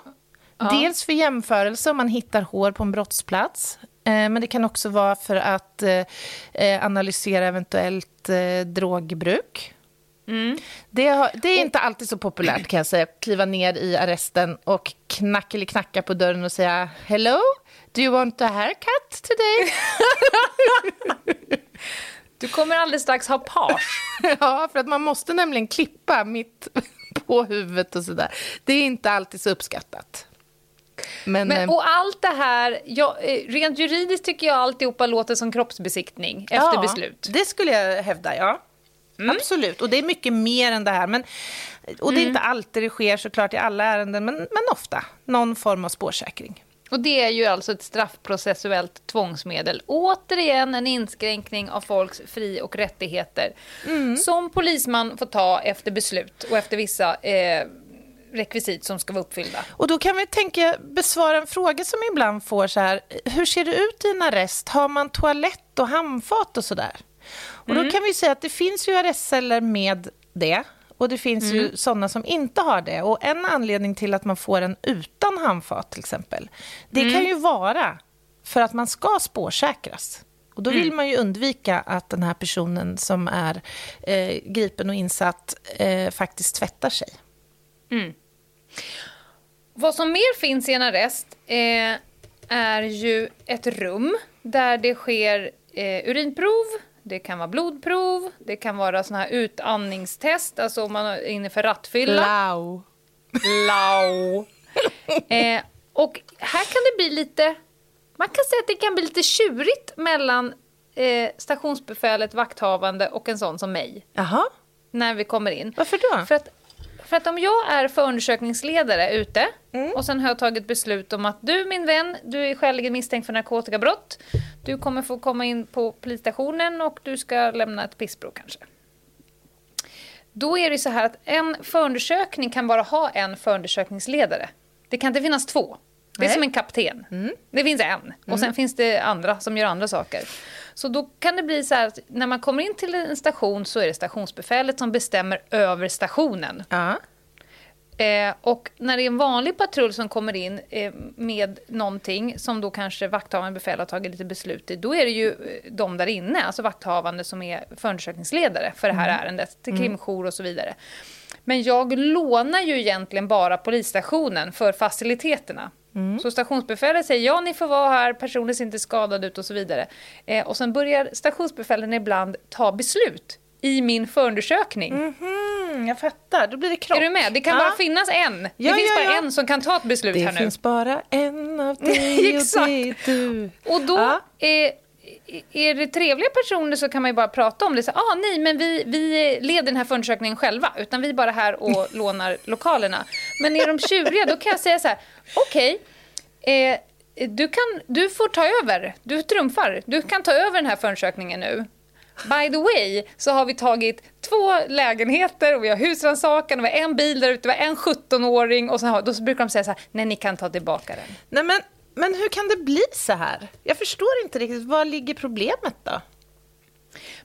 Ja. Dels för jämförelse om man hittar hår på en brottsplats. Eh, men det kan också vara för att eh, analysera eventuellt eh, drogbruk. Mm. Det, har, det är inte alltid så populärt kan jag säga. Kliva ner i arresten och knack eller knacka på dörren och säga hello? Do you want a haircut today? Du kommer alldeles strax ha page. Ja, för att man måste nämligen klippa mitt på huvudet och sådär. Det är inte alltid så uppskattat. Men, Men, och allt det här, jag, rent juridiskt tycker jag alltihopa låter som kroppsbesiktning efter ja, beslut. Det skulle jag hävda, ja. Mm. Absolut, och det är mycket mer än det här. Men, och det är mm. inte alltid det sker såklart i alla ärenden, men, men ofta. Någon form av spårsäkring. Och det är ju alltså ett straffprocessuellt tvångsmedel. Återigen en inskränkning av folks fri- och rättigheter. Mm. Som polisman får ta efter beslut och efter vissa eh, rekvisit som ska vara uppfyllda. Och då kan vi tänka besvara en fråga som ibland får så här. Hur ser det ut i en arrest? Har man toalett och handfat och sådär? Och mm. då kan vi säga att det finns ju arrestceller med det. Och det finns mm. ju sådana som inte har det. Och en anledning till att man får en utan handfat till exempel. Det mm. kan ju vara för att man ska spårsäkras. Och då vill mm. man ju undvika att den här personen som är eh, gripen och insatt eh, faktiskt tvättar sig. Mm. Vad som mer finns i en arrest eh, är ju ett rum där det sker eh, urinprov. Det kan vara blodprov, det kan vara såna här utandningstest, alltså om man är inne för rattfylla. Lau. Lau. eh, och här kan det bli lite, man kan säga att det kan bli lite tjurigt mellan eh, stationsbefälet, vakthavande och en sån som mig. Aha. När vi kommer in. Varför då? För att, för att om jag är förundersökningsledare ute mm. och sen har jag tagit beslut om att du min vän, du är skäligen misstänkt för narkotikabrott. Du kommer få komma in på polisstationen och du ska lämna ett pissprov kanske. Då är det så här att en förundersökning kan bara ha en förundersökningsledare. Det kan inte finnas två. Det är Nej. Som en kapten. Mm. Det finns en. Mm. Och sen finns det andra som gör andra saker. Så då kan det bli så här att när man kommer in till en station så är det stationsbefälet som bestämmer över stationen. Uh. Eh, och när det är en vanlig patrull som kommer in eh, med någonting som då kanske vakthavande befäl har tagit lite beslut i, då är det ju de där inne, alltså vakthavande som är förundersökningsledare för det här mm. ärendet, till krimjour och så vidare. Men jag lånar ju egentligen bara polisstationen för faciliteterna. Mm. Så stationsbefälet säger ja, ni får vara här, personen ser inte skadad ut och så vidare. Eh, och sen börjar stationsbefälen ibland ta beslut i min förundersökning. Mm-hmm, jag fattar, då blir det krock. Är du med? Det kan ja. bara finnas en. Det ja, finns ja, bara ja. en som kan ta ett beslut det här nu. Det finns bara en av dig och dig du. Och då... Ja. Eh, är det trevliga personer så kan man ju bara prata om det. Så, ah, nej, men vi, vi leder den här förundersökningen själva. Utan vi är bara här och lånar lokalerna. Men är de tjuriga, då kan jag säga så här. Okej, okay, eh, du, du får ta över. Du trumfar. Du kan ta över den här förundersökningen nu. By the way så har vi tagit två lägenheter och vi har husrannsakan och vi har en bil där ute. Vi har en sjutton-åring. Och så har, då så brukar de säga så här. Nej, ni kan ta tillbaka den. Nej, men... Men hur kan det bli så här? Jag förstår inte riktigt. Var ligger problemet då?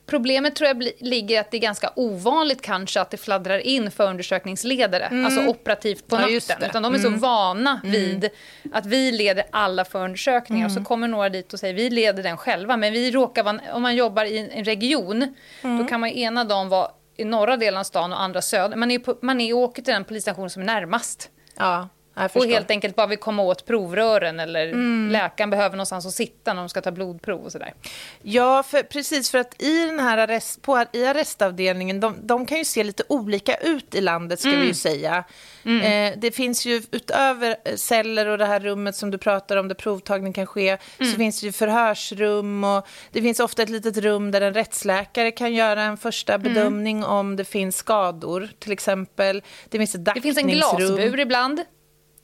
Problemet tror jag ligger att det är ganska ovanligt kanske att det fladdrar in förundersökningsledare. Mm. Alltså operativt på ja, natten. Utan de är mm. så vana vid att vi leder alla förundersökningar. Mm. Och så kommer några dit och säger vi leder den själva. Men vi råkar vara, om man jobbar i en region mm. då kan man ena dagen vara i norra delen av stan och andra söder. Man är man är åker till den polisstation som är närmast. Ja. Och helt enkelt bara vi kommer åt provrören eller mm. läkaren behöver någonstans att sitta när de ska ta blodprov och sådär. Ja, för, precis för att i den här arrest, på, i arrestavdelningen, de, de kan ju se lite olika ut i landet ska mm. vi ju säga. Mm. Eh, det finns ju utöver celler och det här rummet som du pratar om där provtagning kan ske mm. så finns det ju förhörsrum och det finns ofta ett litet rum där en rättsläkare kan göra en första bedömning mm. om det finns skador till exempel. Det finns ett dackningsrum. Det finns en glasbur ibland.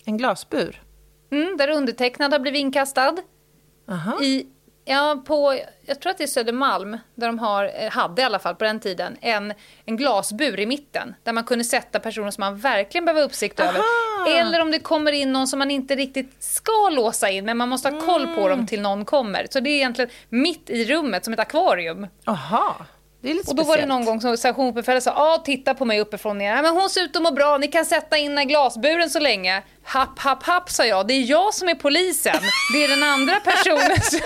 En glasbur? Mm, där undertecknad har blivit inkastad. Aha. I, ja, på, jag tror att det är Södermalm, där de har, hade i alla fall på den tiden, en, en glasbur i mitten. Där man kunde sätta personer som man verkligen behöver uppsikt Aha. över. Eller om det kommer in någon som man inte riktigt ska låsa in, men man måste ha koll på mm. dem till någon kommer. Så det är egentligen mitt i rummet, som ett akvarium. Aha. Det är lite och då speciellt. Var det någon gång som stationsbefälet sa ah, titta på mig uppifrån ner. Men hon ser ut och mår bra, ni kan sätta in den glasburen så länge. Happ, happ, happ, sa jag. Det är jag som är polisen. Det är den andra personen som...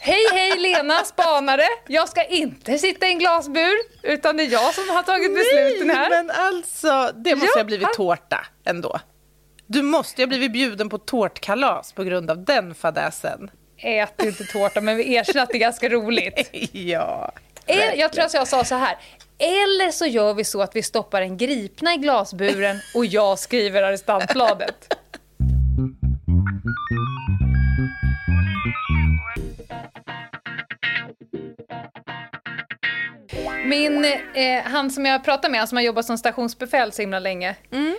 Hej, hej Lena, spanare. Jag ska inte sitta i en glasbur utan det är jag som har tagit besluten här. Nej, men alltså, det måste ja, ha blivit tårta ändå. Du måste ha blivit bjuden på tårtkalas på grund av den fadäsen. Ät inte tårta, men vi erkänner att det är ganska roligt. Ja... Verkligen. Jag tror att jag sa så här. Eller så gör vi så att vi stoppar en gripna i glasburen och jag skriver arrestantbladet. Min, eh, han som jag pratade med, han som har jobbat som stationsbefäl så himla länge. Mm.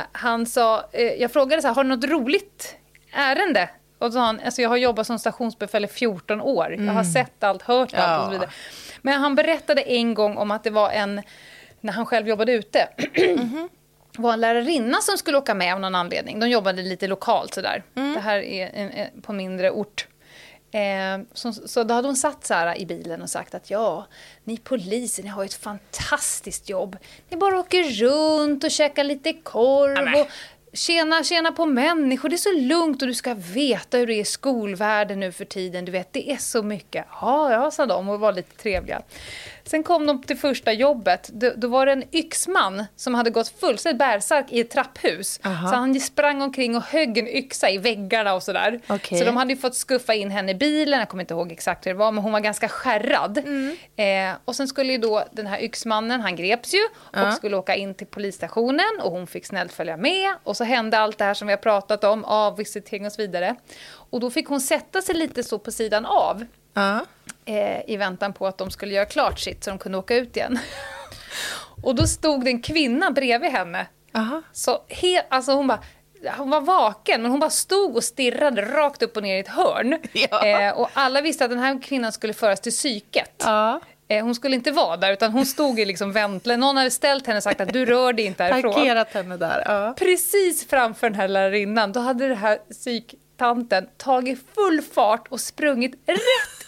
Eh, han sa, eh, jag frågade så här, har du något roligt ärende? Och så han, alltså jag har jobbat som stationsbefäl i fjorton år. Mm. Jag har sett allt, hört allt ja. och så vidare. Men han berättade en gång om att det var en... När han själv jobbade ute. Mm-hmm. Var en lärarinna som skulle åka med av någon anledning. De jobbade lite lokalt sådär. Mm. Det här är en, en, på mindre ort. Eh, så, så då hade hon satt så här i bilen och sagt att ja, ni poliser, ni har ju ett fantastiskt jobb. Ni bara åker runt och käkar lite korv ja, och... Tjena, tjena på människor, det är så lugnt och du ska veta hur det är i skolvärlden nu för tiden. Du vet, det är så mycket. Ja, jag sa dem och var lite trevliga. Sen kom de till första jobbet. Då, då var det en yxman som hade gått fullständigt bärsark i ett trapphus. Aha. Så han sprang omkring och högg en yxa i väggarna och sådär. Okay. Så de hade ju fått skuffa in henne i bilen. Jag kommer inte ihåg exakt hur det var, men hon var ganska skärrad. Mm. Eh, och sen skulle ju då den här yxmannen, han greps ju och uh. skulle åka in till polisstationen och hon fick snällt följa med. Och så hände allt det här som vi har pratat om, avvisitering och så vidare. Och då fick hon sätta sig lite så på sidan av. Uh. Eh, i väntan på att de skulle göra klart sitt så de kunde åka ut igen. Och då stod det en kvinna bredvid henne. Uh-huh. Så he- alltså hon bara... Hon var vaken, men hon bara stod och stirrade rakt upp och ner i ett hörn. Ja. Eh, och alla visste att den här kvinnan skulle föras till psyket. Ja. Eh, hon skulle inte vara där, utan hon stod i liksom väntlen. Någon hade ställt henne och sagt att du rör dig inte härifrån. Parkerat henne där, ja. Precis framför den här lärarinnan, då hade den här psyktanten tagit full fart och sprungit rätt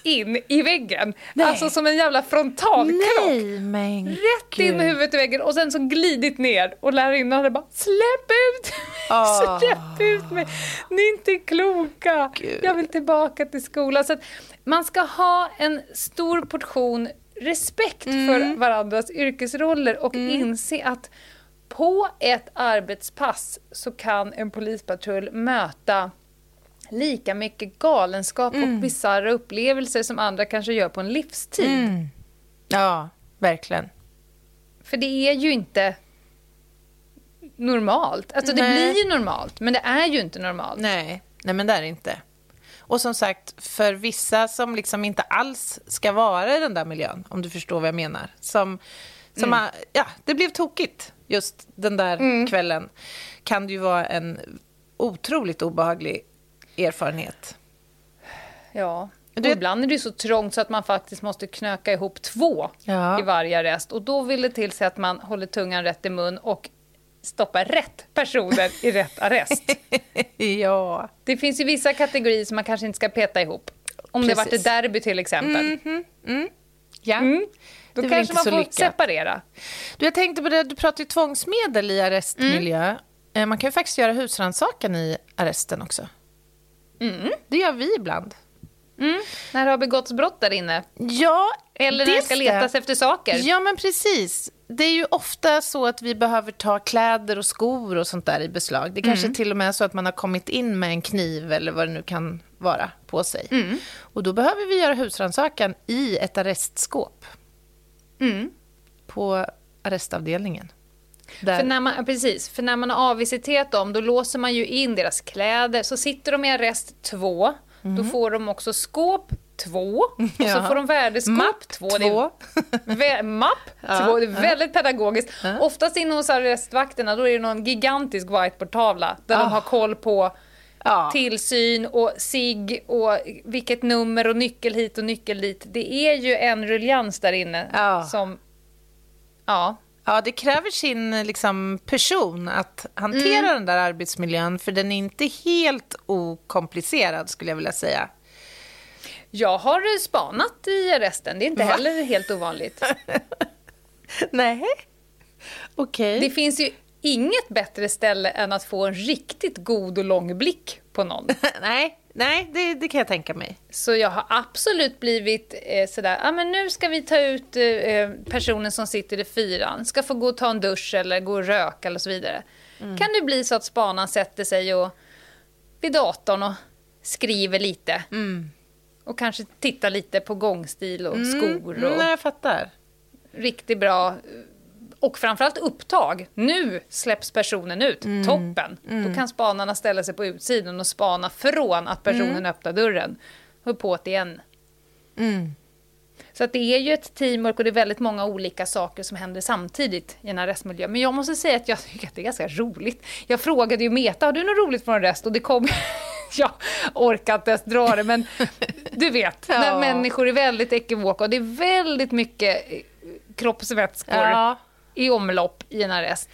in i väggen. Nej. Alltså som en jävla frontalkrock. Nej, men rätt Gud. In med huvudet i väggen och sen så glidit ner. Och lärarinnan hade bara, släpp ut! Oh. Släpp ut mig! Ni är inte kloka! Gud. Jag vill tillbaka till skolan. Så att man ska ha en stor portion respekt mm. för varandras yrkesroller och mm. inse att på ett arbetspass så kan en polispatrull möta lika mycket galenskap mm. och bizarra upplevelser som andra kanske gör på en livstid. Mm. Ja, verkligen. För det är ju inte normalt. Alltså Nej. Det blir ju normalt, men det är ju inte normalt. Nej, Nej men det är inte. Och som sagt, för vissa som liksom inte alls ska vara i den där miljön, om du förstår vad jag menar. Som, som mm. ja, det blev tokigt just den där mm. kvällen. Kan det ju vara en otroligt obehaglig erfarenhet. Ja, och du... ibland är det ju så trångt så att man faktiskt måste knöka ihop två ja. i varje rest. Och då vill det till sig att man håller tungan rätt i mun och stoppa rätt personer i rätt arrest. Ja. Det finns ju vissa kategorier som man kanske inte ska peta ihop. Om Precis. Det varit ett derby till exempel. Mm-hmm. Mm. Ja. Mm. Då det kanske man får lycka. Separera. Du, jag tänkte på det, du pratade ju tvångsmedel i arrestmiljö. Mm. Man kan ju faktiskt göra husrannsakan i arresten också. Mm. Det gör vi ibland. Mm. När det har begåtts brott där inne. Ja, eller när det ska letas efter saker. Ja, men precis. Det är ju ofta så att vi behöver ta kläder och skor och sånt där i beslag. Det kanske mm. till och med är så att man har kommit in med en kniv eller vad det nu kan vara på sig. Mm. Och då behöver vi göra husrannsakan i ett arrestskåp. Mm. På arrestavdelningen. Där. För, när man, precis, för när man har avvisiterat dem, då låser man ju in deras kläder. Så sitter de i arrest två. Mm. Då får de också skåp två. Och ja. så får de värdeskåp mapp två. två. Vä- mapp ja, två. Det är väldigt ja. pedagogiskt. Ja. Oftast inne hos arrestvakterna då är det någon gigantisk whiteboardtavla där oh. de har koll på ja. tillsyn och sig och vilket nummer och nyckel hit och nyckel dit. Det är ju en ruljans där inne ja. som... Ja. Ja, det kräver sin liksom, person att hantera mm. den där arbetsmiljön, för den är inte helt okomplicerad skulle jag vilja säga. Jag har spanat i arresten, det är inte Va? heller helt ovanligt. Nej, okej. Okay. Det finns ju inget bättre ställe än att få en riktigt god och lång blick på någon. Nej. Nej, det, det kan jag tänka mig. Så jag har absolut blivit eh, sådär, ah, men nu ska vi ta ut eh, personen som sitter i fyran. Ska få gå och ta en dusch eller gå och röka eller så vidare. Mm. Kan det bli så att spanaren sätter sig och, vid datorn och skriver lite. Mm. Och kanske tittar lite på gångstil och mm. skor. Och Nej, jag fattar. Riktigt bra. Och framförallt upptag. Nu släpps personen ut. Mm. Toppen. Mm. Då kan spanarna ställa sig på utsidan och spana från att personen mm. öppnar dörren. Och på det igen. Mm. Så att det är ju ett teamwork och det är väldigt många olika saker som händer samtidigt i en arrestmiljö. Men jag måste säga att jag tycker att det är ganska roligt. Jag frågade ju Meta, har du något roligt från arrest? Och det kom... jag orkar inte dra det, men du vet. Ja. När människor är väldigt ekivoka och det är väldigt mycket kroppsvätskor. Ja. I omlopp i en arrest.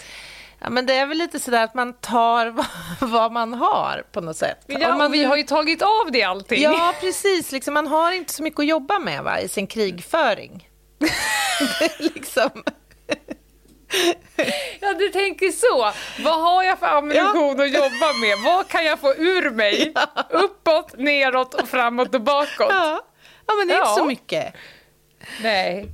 Ja, men det är väl lite sådär att man tar v- vad man har på något sätt. Ja, och man, vi har ju tagit av det allting. Ja, precis. Liksom, man har inte så mycket att jobba med va, i sin krigföring. liksom... Ja, du tänker så. Vad har jag för ammunition ja. att jobba med? Vad kan jag få ur mig? Ja. Uppåt, neråt, och framåt och bakåt. Ja, ja men det är ja. inte så mycket. Nej,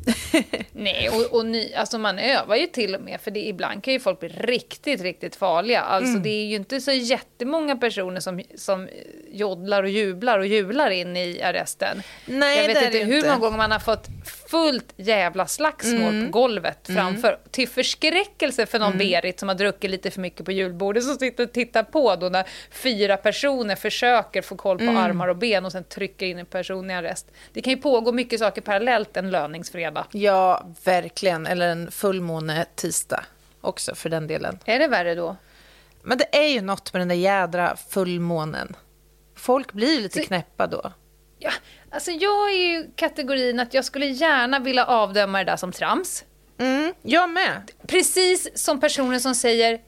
Nej och, och ny, alltså man övar ju till och med. För det, ibland kan ju folk bli riktigt, riktigt farliga. Alltså mm. det är ju inte så jättemånga personer som, som joddlar och jublar och jular in i arresten. Nej, jag vet inte hur inte. många gånger man har fått fullt jävla slagsmål mm. på golvet framför. Mm. Till förskräckelse för någon mm. Berit som har druckit lite för mycket på julbordet som sitter och tittar på då när fyra personer försöker få koll på mm. armar och ben och sen trycker in en person i arrest. Det kan ju pågå mycket saker parallellt en löningsfredag. Ja, verkligen. Eller en fullmåne tisdag också för den delen. Är det värre då? Men det är ju något med den där jädra fullmånen. Folk blir lite Så... knäppa då. Ja, alltså jag är ju kategorin att jag skulle gärna vilja avdöma det där som trams. Mm, jag med. Precis som personer som säger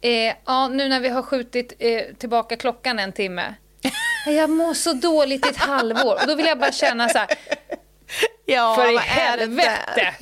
eh, ja, nu när vi har skjutit eh, tillbaka klockan en timme. Jag mår så dåligt i ett halvår. Och då vill jag bara känna så här ja, för i helvete.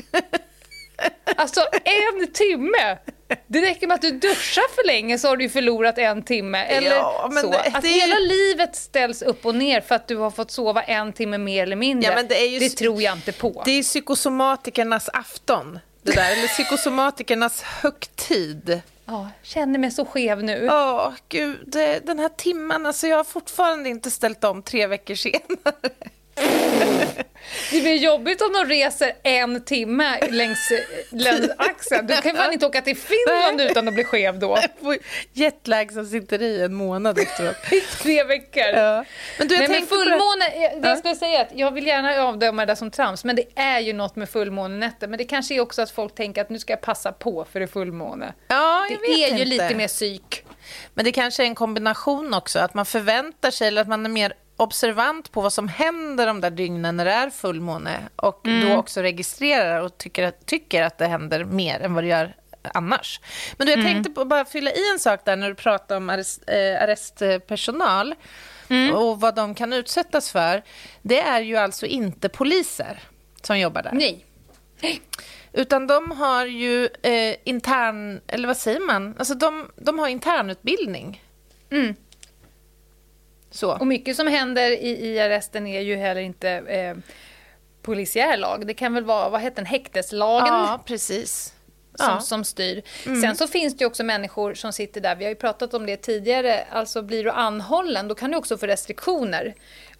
Alltså en timme Det räcker med att du duschar för länge så har du förlorat en timme. Eller ja, men så. Det, att det hela ju... livet ställs upp och ner för att du har fått sova en timme mer eller mindre. Ja, men det är ju... det tror jag inte på. Det är psykosomatikernas afton. Det där, eller psykosomatikernas högtid. Ja, känner mig så skev nu. Ja, gud. Den här timmen, alltså jag har fortfarande inte ställt om tre veckor senare. Det blir jobbigt om de reser en timme längs, längs axeln. Du kan fan inte åka till Finland utan att bli skev då. Jetlag som sitter i en månad efteråt. I tre veckor. Ja. Men du, jag men fullmåne, det, det jag ska säga att jag vill gärna avdöma det där som trams. Men det är ju något med fullmånenätter. Men det kanske är också att folk tänker att nu ska jag passa på för det fullmåne. Ja, jag det vet är inte. Ju lite mer psyk. Men det kanske är en kombination också. Att man förväntar sig eller att man är mer observant på vad som händer de där dygnen när det är fullmåne och mm. då också registrerar och tycker att, tycker att det händer mer än vad det gör annars. Men du, jag mm. tänkte på, bara fylla i en sak där när du pratar om arrest, eh, arrestpersonal mm. och vad de kan utsättas för. Det är ju alltså inte poliser som jobbar där. Nej. Nej. Utan de har ju eh, intern, eller vad säger man? Alltså de, de har internutbildning. Mm. Så. Och mycket som händer i, i arresten är ju heller inte eh, polisiär lag. Det kan väl vara, vad heter den, häkteslagen? Ja, precis. Som, ja. som styr. Mm. Sen så finns det ju också människor som sitter där. Vi har ju pratat om det tidigare. Alltså blir du anhållen, då kan du också få restriktioner.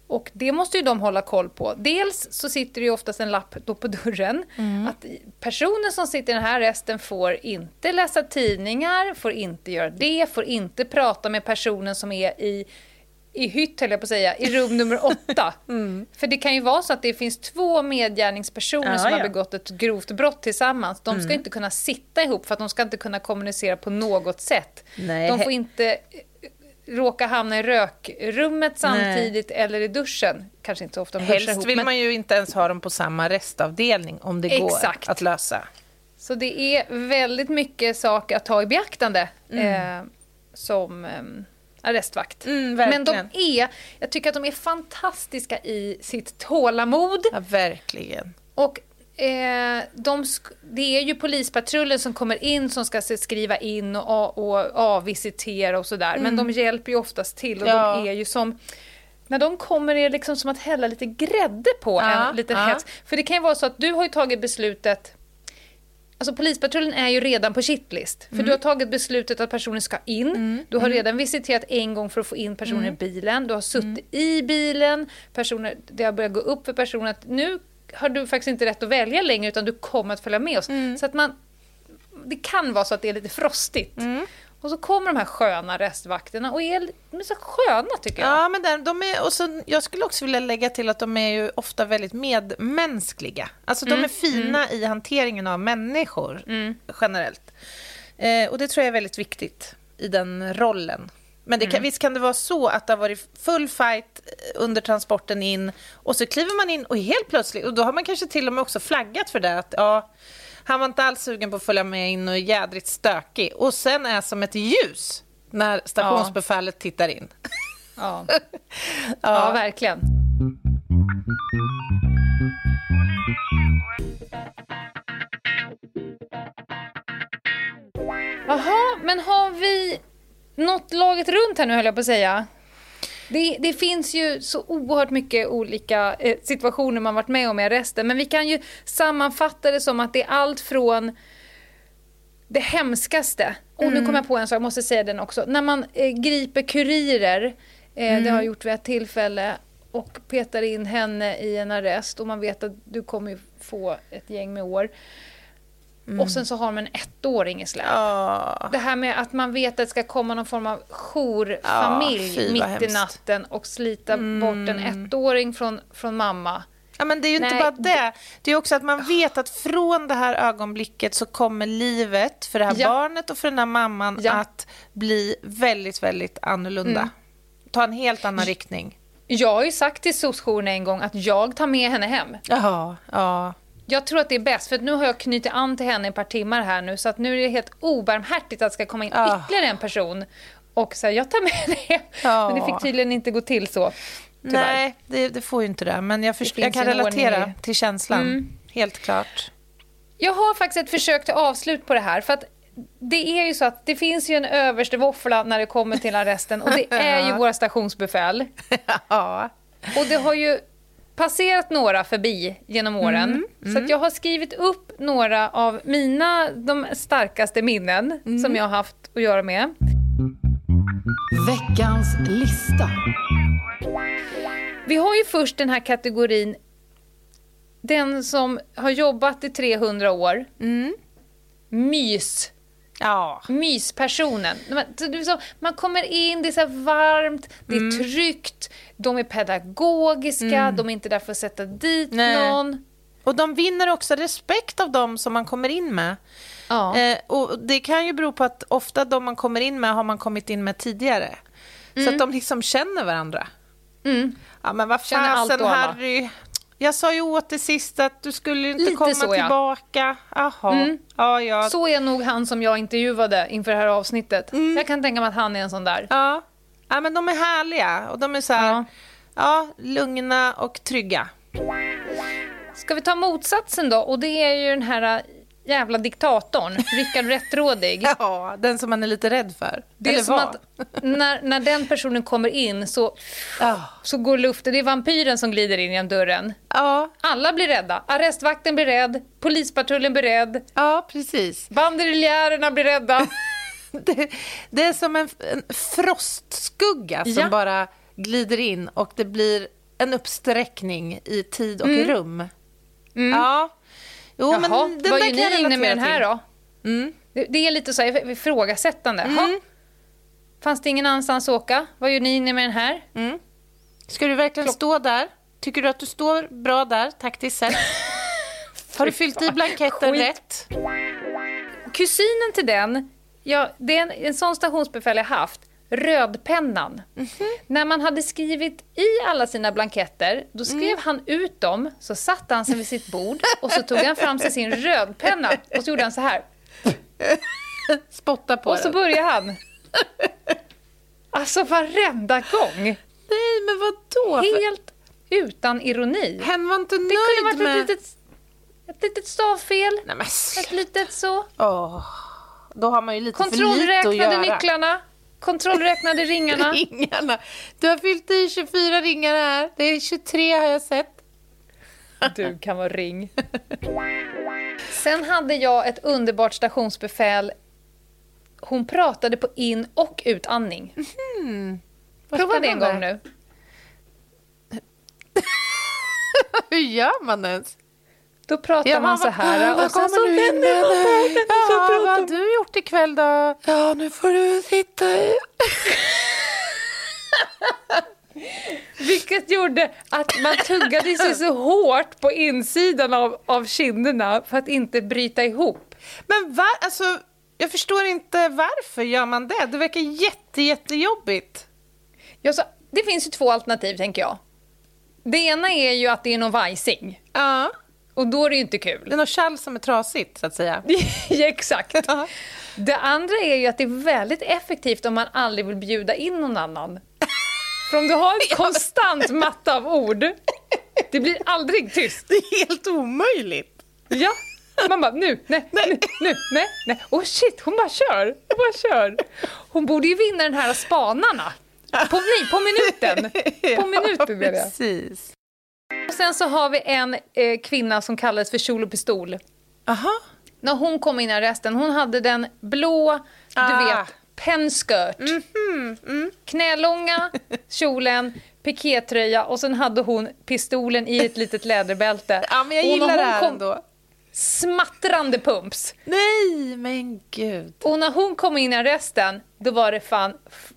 Och det måste ju de hålla koll på. Dels så sitter det ju oftast en lapp då på dörren. Mm. Att personen som sitter i den här arresten får inte läsa tidningar, får inte göra det, får inte prata med personen som är i... i hytt, höll jag på att säga, i rum nummer åtta. Mm. För det kan ju vara så att det finns två medgärningspersoner ja, som ja. har begått ett grovt brott tillsammans. De ska mm. inte kunna sitta ihop för att de ska inte kunna kommunicera på något sätt. Nej. De får inte råka hamna i rökrummet samtidigt Nej. eller i duschen. Kanske inte så ofta de duschar ihop. Helst vill men... man ju inte ens ha dem på samma restavdelning om det Exakt. går att lösa. Så det är väldigt mycket saker att ta i beaktande mm. eh, som... Eh, arrestvakt. Mm, men de är, jag tycker att de är fantastiska i sitt tålamod. Ja, verkligen. Och eh, de sk- det är ju polispatrullen som kommer in som ska skriva in och, och avvisitera och sådär. Mm. Men de hjälper ju oftast till och ja. de är ju som... När de kommer är det liksom som att hälla lite grädde på ja, en liten ja. hets. För det kan ju vara så att du har ju tagit beslutet... Alltså polispatrullen är ju redan på shitlist. För mm. du har tagit beslutet att personen ska in. Mm. Du har redan visiterat en gång för att få in personen mm. i bilen. Du har suttit mm. i bilen. Personer, det har börjat gå upp för personen att nu har du faktiskt inte rätt att välja längre utan du kommer att följa med oss. Mm. Så att man, det kan vara så att det är lite frostigt. Mm. Och så kommer de här sköna restvakterna och är, de är så sköna tycker jag. Ja, men där, de är, och så, jag skulle också vilja lägga till att de är ju ofta väldigt medmänskliga. Alltså mm. de är fina mm. i hanteringen av människor mm. generellt. Eh, och det tror jag är väldigt viktigt i den rollen. Men det kan, mm. visst kan det vara så att det har varit full fight under transporten in och så kliver man in och helt plötsligt, och då har man kanske till och med också flaggat för det att ja... Han var inte alls sugen på att följa med in och är jädrigt stökig. Och sen är som ett ljus när stationsbefälet ja. tittar in. Ja. ja. ja, verkligen. Jaha, men har vi nått laget runt här nu, höll jag på att säga? Det, det finns ju så oerhört mycket olika eh, situationer man varit med om i arresten. Men vi kan ju sammanfatta det som att det är allt från det hemskaste. Och mm. nu kommer jag på en sak, jag måste säga den också. När man eh, griper kurirer, eh, mm. det har jag gjort vid ett tillfälle, och petar in henne i en arrest. Och man vet att du kommer få ett gäng med år. Mm. Och sen så har man en ettåring i släp. Oh. Det här med att man vet att det ska komma någon form av jourfamilj oh, mitt hemskt. i natten och slita mm. bort en ettåring från, från mamma. Ja, men det är ju Nej. inte bara det. Det är också att man vet att från det här ögonblicket så kommer livet för det här ja. barnet och för den här mamman ja. att bli väldigt, väldigt annorlunda. Mm. Ta en helt annan riktning. Jag har ju sagt till soc-jouren en gång att jag tar med henne hem. Jaha, ja. Jag tror att det är bäst, för nu har jag knutit an till henne i ett par timmar här nu. Så att nu är det helt obarmhärtigt att det ska komma in oh. ytterligare en person. Och så här, jag tar med det. Oh. Men det fick tydligen inte gå till så. Tyvärr. Nej, det, det får ju inte det. Men jag, först- det jag kan relatera ordning. till känslan. Mm. Helt klart. Jag har faktiskt ett försök till avslut på det här. För att det är ju så att det finns ju en överste våffla när det kommer till arresten, och det är ju våra stationsbefäl. Ja. Och det har ju passerat några förbi genom åren. Mm, mm. Så att jag har skrivit upp några av mina, de starkaste minnen mm. som jag har haft att göra med. Veckans lista. Vi har ju först den här kategorin, den som har jobbat i trehundra år. Mm. Mys. Ja. Myspersonen. Man kommer in, det är så varmt, det är mm. tryggt, de är pedagogiska, mm. de är inte där för att sätta dit Nej. någon. Och de vinner också respekt av dem som man kommer in med. Ja. Eh, och det kan ju bero på att ofta de man kommer in med har man kommit in med tidigare. Mm. Så att de liksom känner varandra. Mm. Ja, men vad fasen, Harry... Jag sa ju åt det sist att du skulle inte Lite komma så, tillbaka. Ja. Aha. Mm. Ja, ja. Så är nog han som jag intervjuade inför det här avsnittet. Mm. Jag kan tänka mig att han är en sån där. Ja, ja, men de är härliga. Och de är så här, ja. Ja, lugna och trygga. Ska vi ta motsatsen då? Och det är ju den här... jävla diktatorn, Rickard Rättrådig. Ja, den som man är lite rädd för. Det är som var. Att när, när den personen kommer in så, oh. så går luften. Det är vampyren som glider in genom dörren. Oh. Alla blir rädda. Arrestvakten blir rädd. Polispatrullen blir rädd. Ja, oh, precis. Banderillärerna blir rädda. det, det är som en, en frostskugga som ja. bara glider in, och det blir en uppsträckning i tid och mm. rum. Mm. Ja, Jo, Jaha, men den vad är ni inne med den här då? Mm. Det, det är lite så här ifrågasättande. Mm. Fanns det ingen annanstans att åka? Vad gör ni inne med den här? Mm. Ska du verkligen Klock. stå där? Tycker du att du står bra där, taktiskt sett? Har du fyllt i blanketten Skit. rätt? Kusinen till den, ja, det är en, en sån stationsbefäl jag haft. Rödpennan. Mm-hmm. När man hade skrivit i alla sina blanketter, då skrev mm. han ut dem, så satte han sig vid sitt bord och så tog han fram sig sin rödpenna och så gjorde han så här. Spotta på Och den. Så började han. Alltså varenda gång. Nej, men vadå? Helt utan ironi. Han var inte nöjd med... Det kunde varit med... ett, litet, ett litet stavfel. Nej, men... Ett litet så. Oh, då har man ju lite Kontroll för lite att göra. Kontrollräknade nycklarna. Kontrollräknade ringarna. ringarna. Du har fyllt i tjugofyra ringar här. Det är tjugotre har jag sett. Du kan vara ring. Sen hade jag ett underbart stationsbefäl. Hon pratade på in- och utandning. Mm. Prova det en gång nu. Hur gör man ens? Då pratar ja, man så här. Vad, och sen så vänder man på den. Ja, vad har du gjort ikväll då? Ja, nu får du sitta i. Vilket gjorde att man tuggade sig så hårt på insidan av, av kinderna för att inte bryta ihop. Men var, alltså, jag förstår inte varför gör man det. Det verkar jätte, jättejobbigt. Ja, så, det finns ju två alternativ, tänker jag. Det ena är ju att det är någon vajsing. Ja. Och då är det ju inte kul. Det är något kall som är trasigt, så att säga. Ja, exakt. Det andra är ju att det är väldigt effektivt om man aldrig vill bjuda in någon annan. För om du har en konstant matta av ord, det blir aldrig tyst. Det är helt omöjligt. Ja, man bara, nu, nej, nej, nu, nej, nej. Åh, oh shit, hon bara kör, hon bara kör. Hon borde ju vinna den här spanarna. På, nej, på minuten. På minuten blir det. Ja, precis. Och sen så har vi en eh, kvinna som kallades för kjol och pistol. Aha. När hon kom in i arresten, hon hade den blå, ah. du vet, penskirt. Mm-hmm. Mm. Knälånga, kjolen, pikétröja, och sen hade hon pistolen i ett litet läderbälte. Ja, men jag gillar hon, det här kom, ändå. Smattrande pumps. Nej, men gud. Och när hon kom in i arresten, då var det fan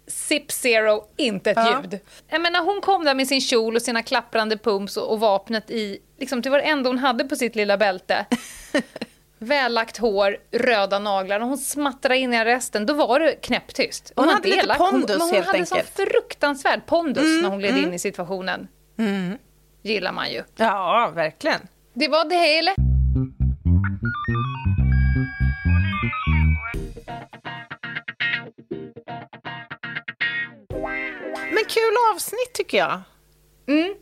sip zero, inte ett ja. ljud. Men när hon kom där med sin kjol och sina klapprande pumps och, och vapnet i, liksom, det var det enda hon hade på sitt lilla bälte. Vällagt hår, röda naglar, och hon smattrade in i arresten, då var det knäpptyst. Hon, hon hade lite pondus, hon, hon helt hade enkelt. Hon hade så fruktansvärd pondus mm, när hon led mm. in i situationen. Mm. Gillar man ju. Ja, verkligen. Det var det hela. Men kul avsnitt, tycker jag. Mm.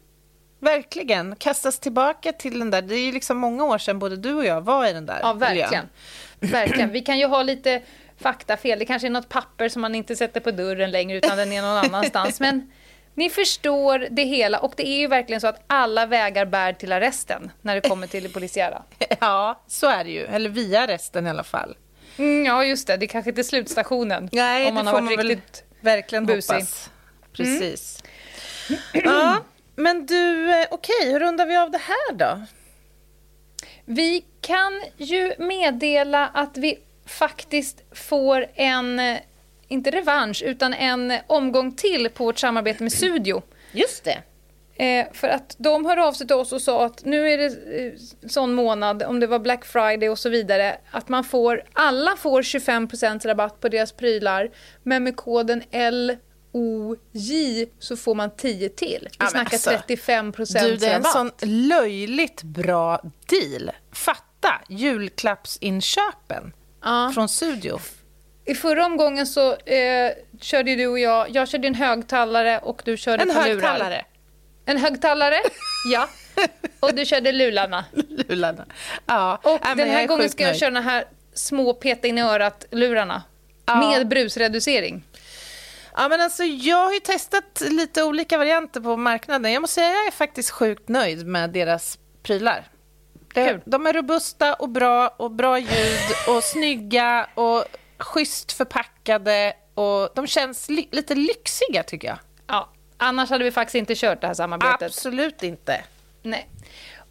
Verkligen. Kastas tillbaka till den där. Det är ju liksom många år sedan både du och jag var i den där. Ja, verkligen. Miljön. Verkligen. Vi kan ju ha lite faktafel. Det kanske är något papper som man inte sätter på dörren längre utan den är någon annanstans. Men ni förstår det hela. Och det är ju verkligen så att alla vägar bär till arresten när det kommer till det polisiära. Ja, så är det ju. Eller via arresten i alla fall. Mm, ja, just det. Det är kanske inte slutstationen. Nej, om man det har får varit man riktigt väl verkligen busig. Hoppas. Precis. Mm. Ja, men du, okej, okay, hur rundar vi av det här då? Vi kan ju meddela att vi faktiskt får en, inte revansch, utan en omgång till på vårt samarbete med Studio. Just det. Eh, för att de hörde av sig till oss och sa att nu är det sån månad, om det var Black Friday och så vidare, att man får, alla får tjugofem procent rabatt på deras prylar, men med koden L O J så får man tio till. Vi ja, snackar alltså, trettiofem procent du, det är en rabatt. Sån löjligt bra deal. Fatta julklappsinköpen ja. Från Studio. I förra omgången så eh, körde du och jag, jag körde en högtalare och du körde en högtalare. En högtalare, ja. Och du körde lurarna. Lurarna, ja. Och äh, den här gången ska jag köra den här små peta in i örat lurarna. Ja. Med brusreducering. Ja, men alltså, jag har ju testat lite olika varianter på marknaden. Jag måste säga att jag är faktiskt sjukt nöjd med deras prylar. Det, de är robusta och bra och bra ljud och snygga och schysst förpackade. Och de känns li- lite lyxiga tycker jag. Ja, annars hade vi faktiskt inte kört det här samarbetet. Absolut inte. Nej.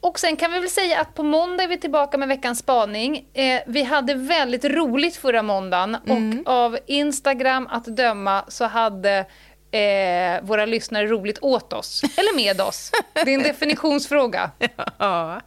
Och sen kan vi väl säga att på måndag är vi tillbaka med veckans spaning. Eh, vi hade väldigt roligt förra måndagen. Mm. Och av Instagram att döma så hade eh, våra lyssnare roligt åt oss. Eller med oss. Det är en definitionsfråga. Ja,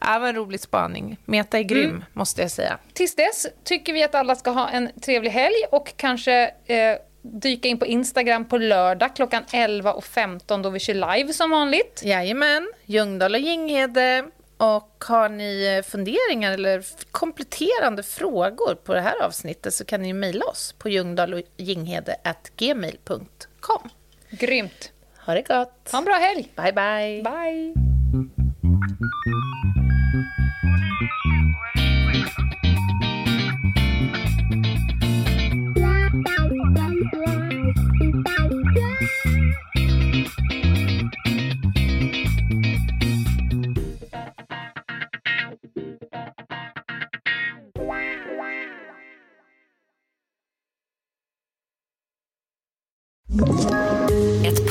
ja vad en rolig spaning. Meta är grym, mm. måste jag säga. Tills dess tycker vi att alla ska ha en trevlig helg. Och kanske eh, dyka in på Instagram på lördag klockan elva och femton då vi kör live som vanligt. Jajamän, Ljungdal och Ginghede. Och har ni funderingar eller kompletterande frågor på det här avsnittet så kan ni mejla oss på ljungdal och ginghede at gmail punkt com. Grymt. Ha det gott. Ha en bra helg. Bye bye. Bye. Ett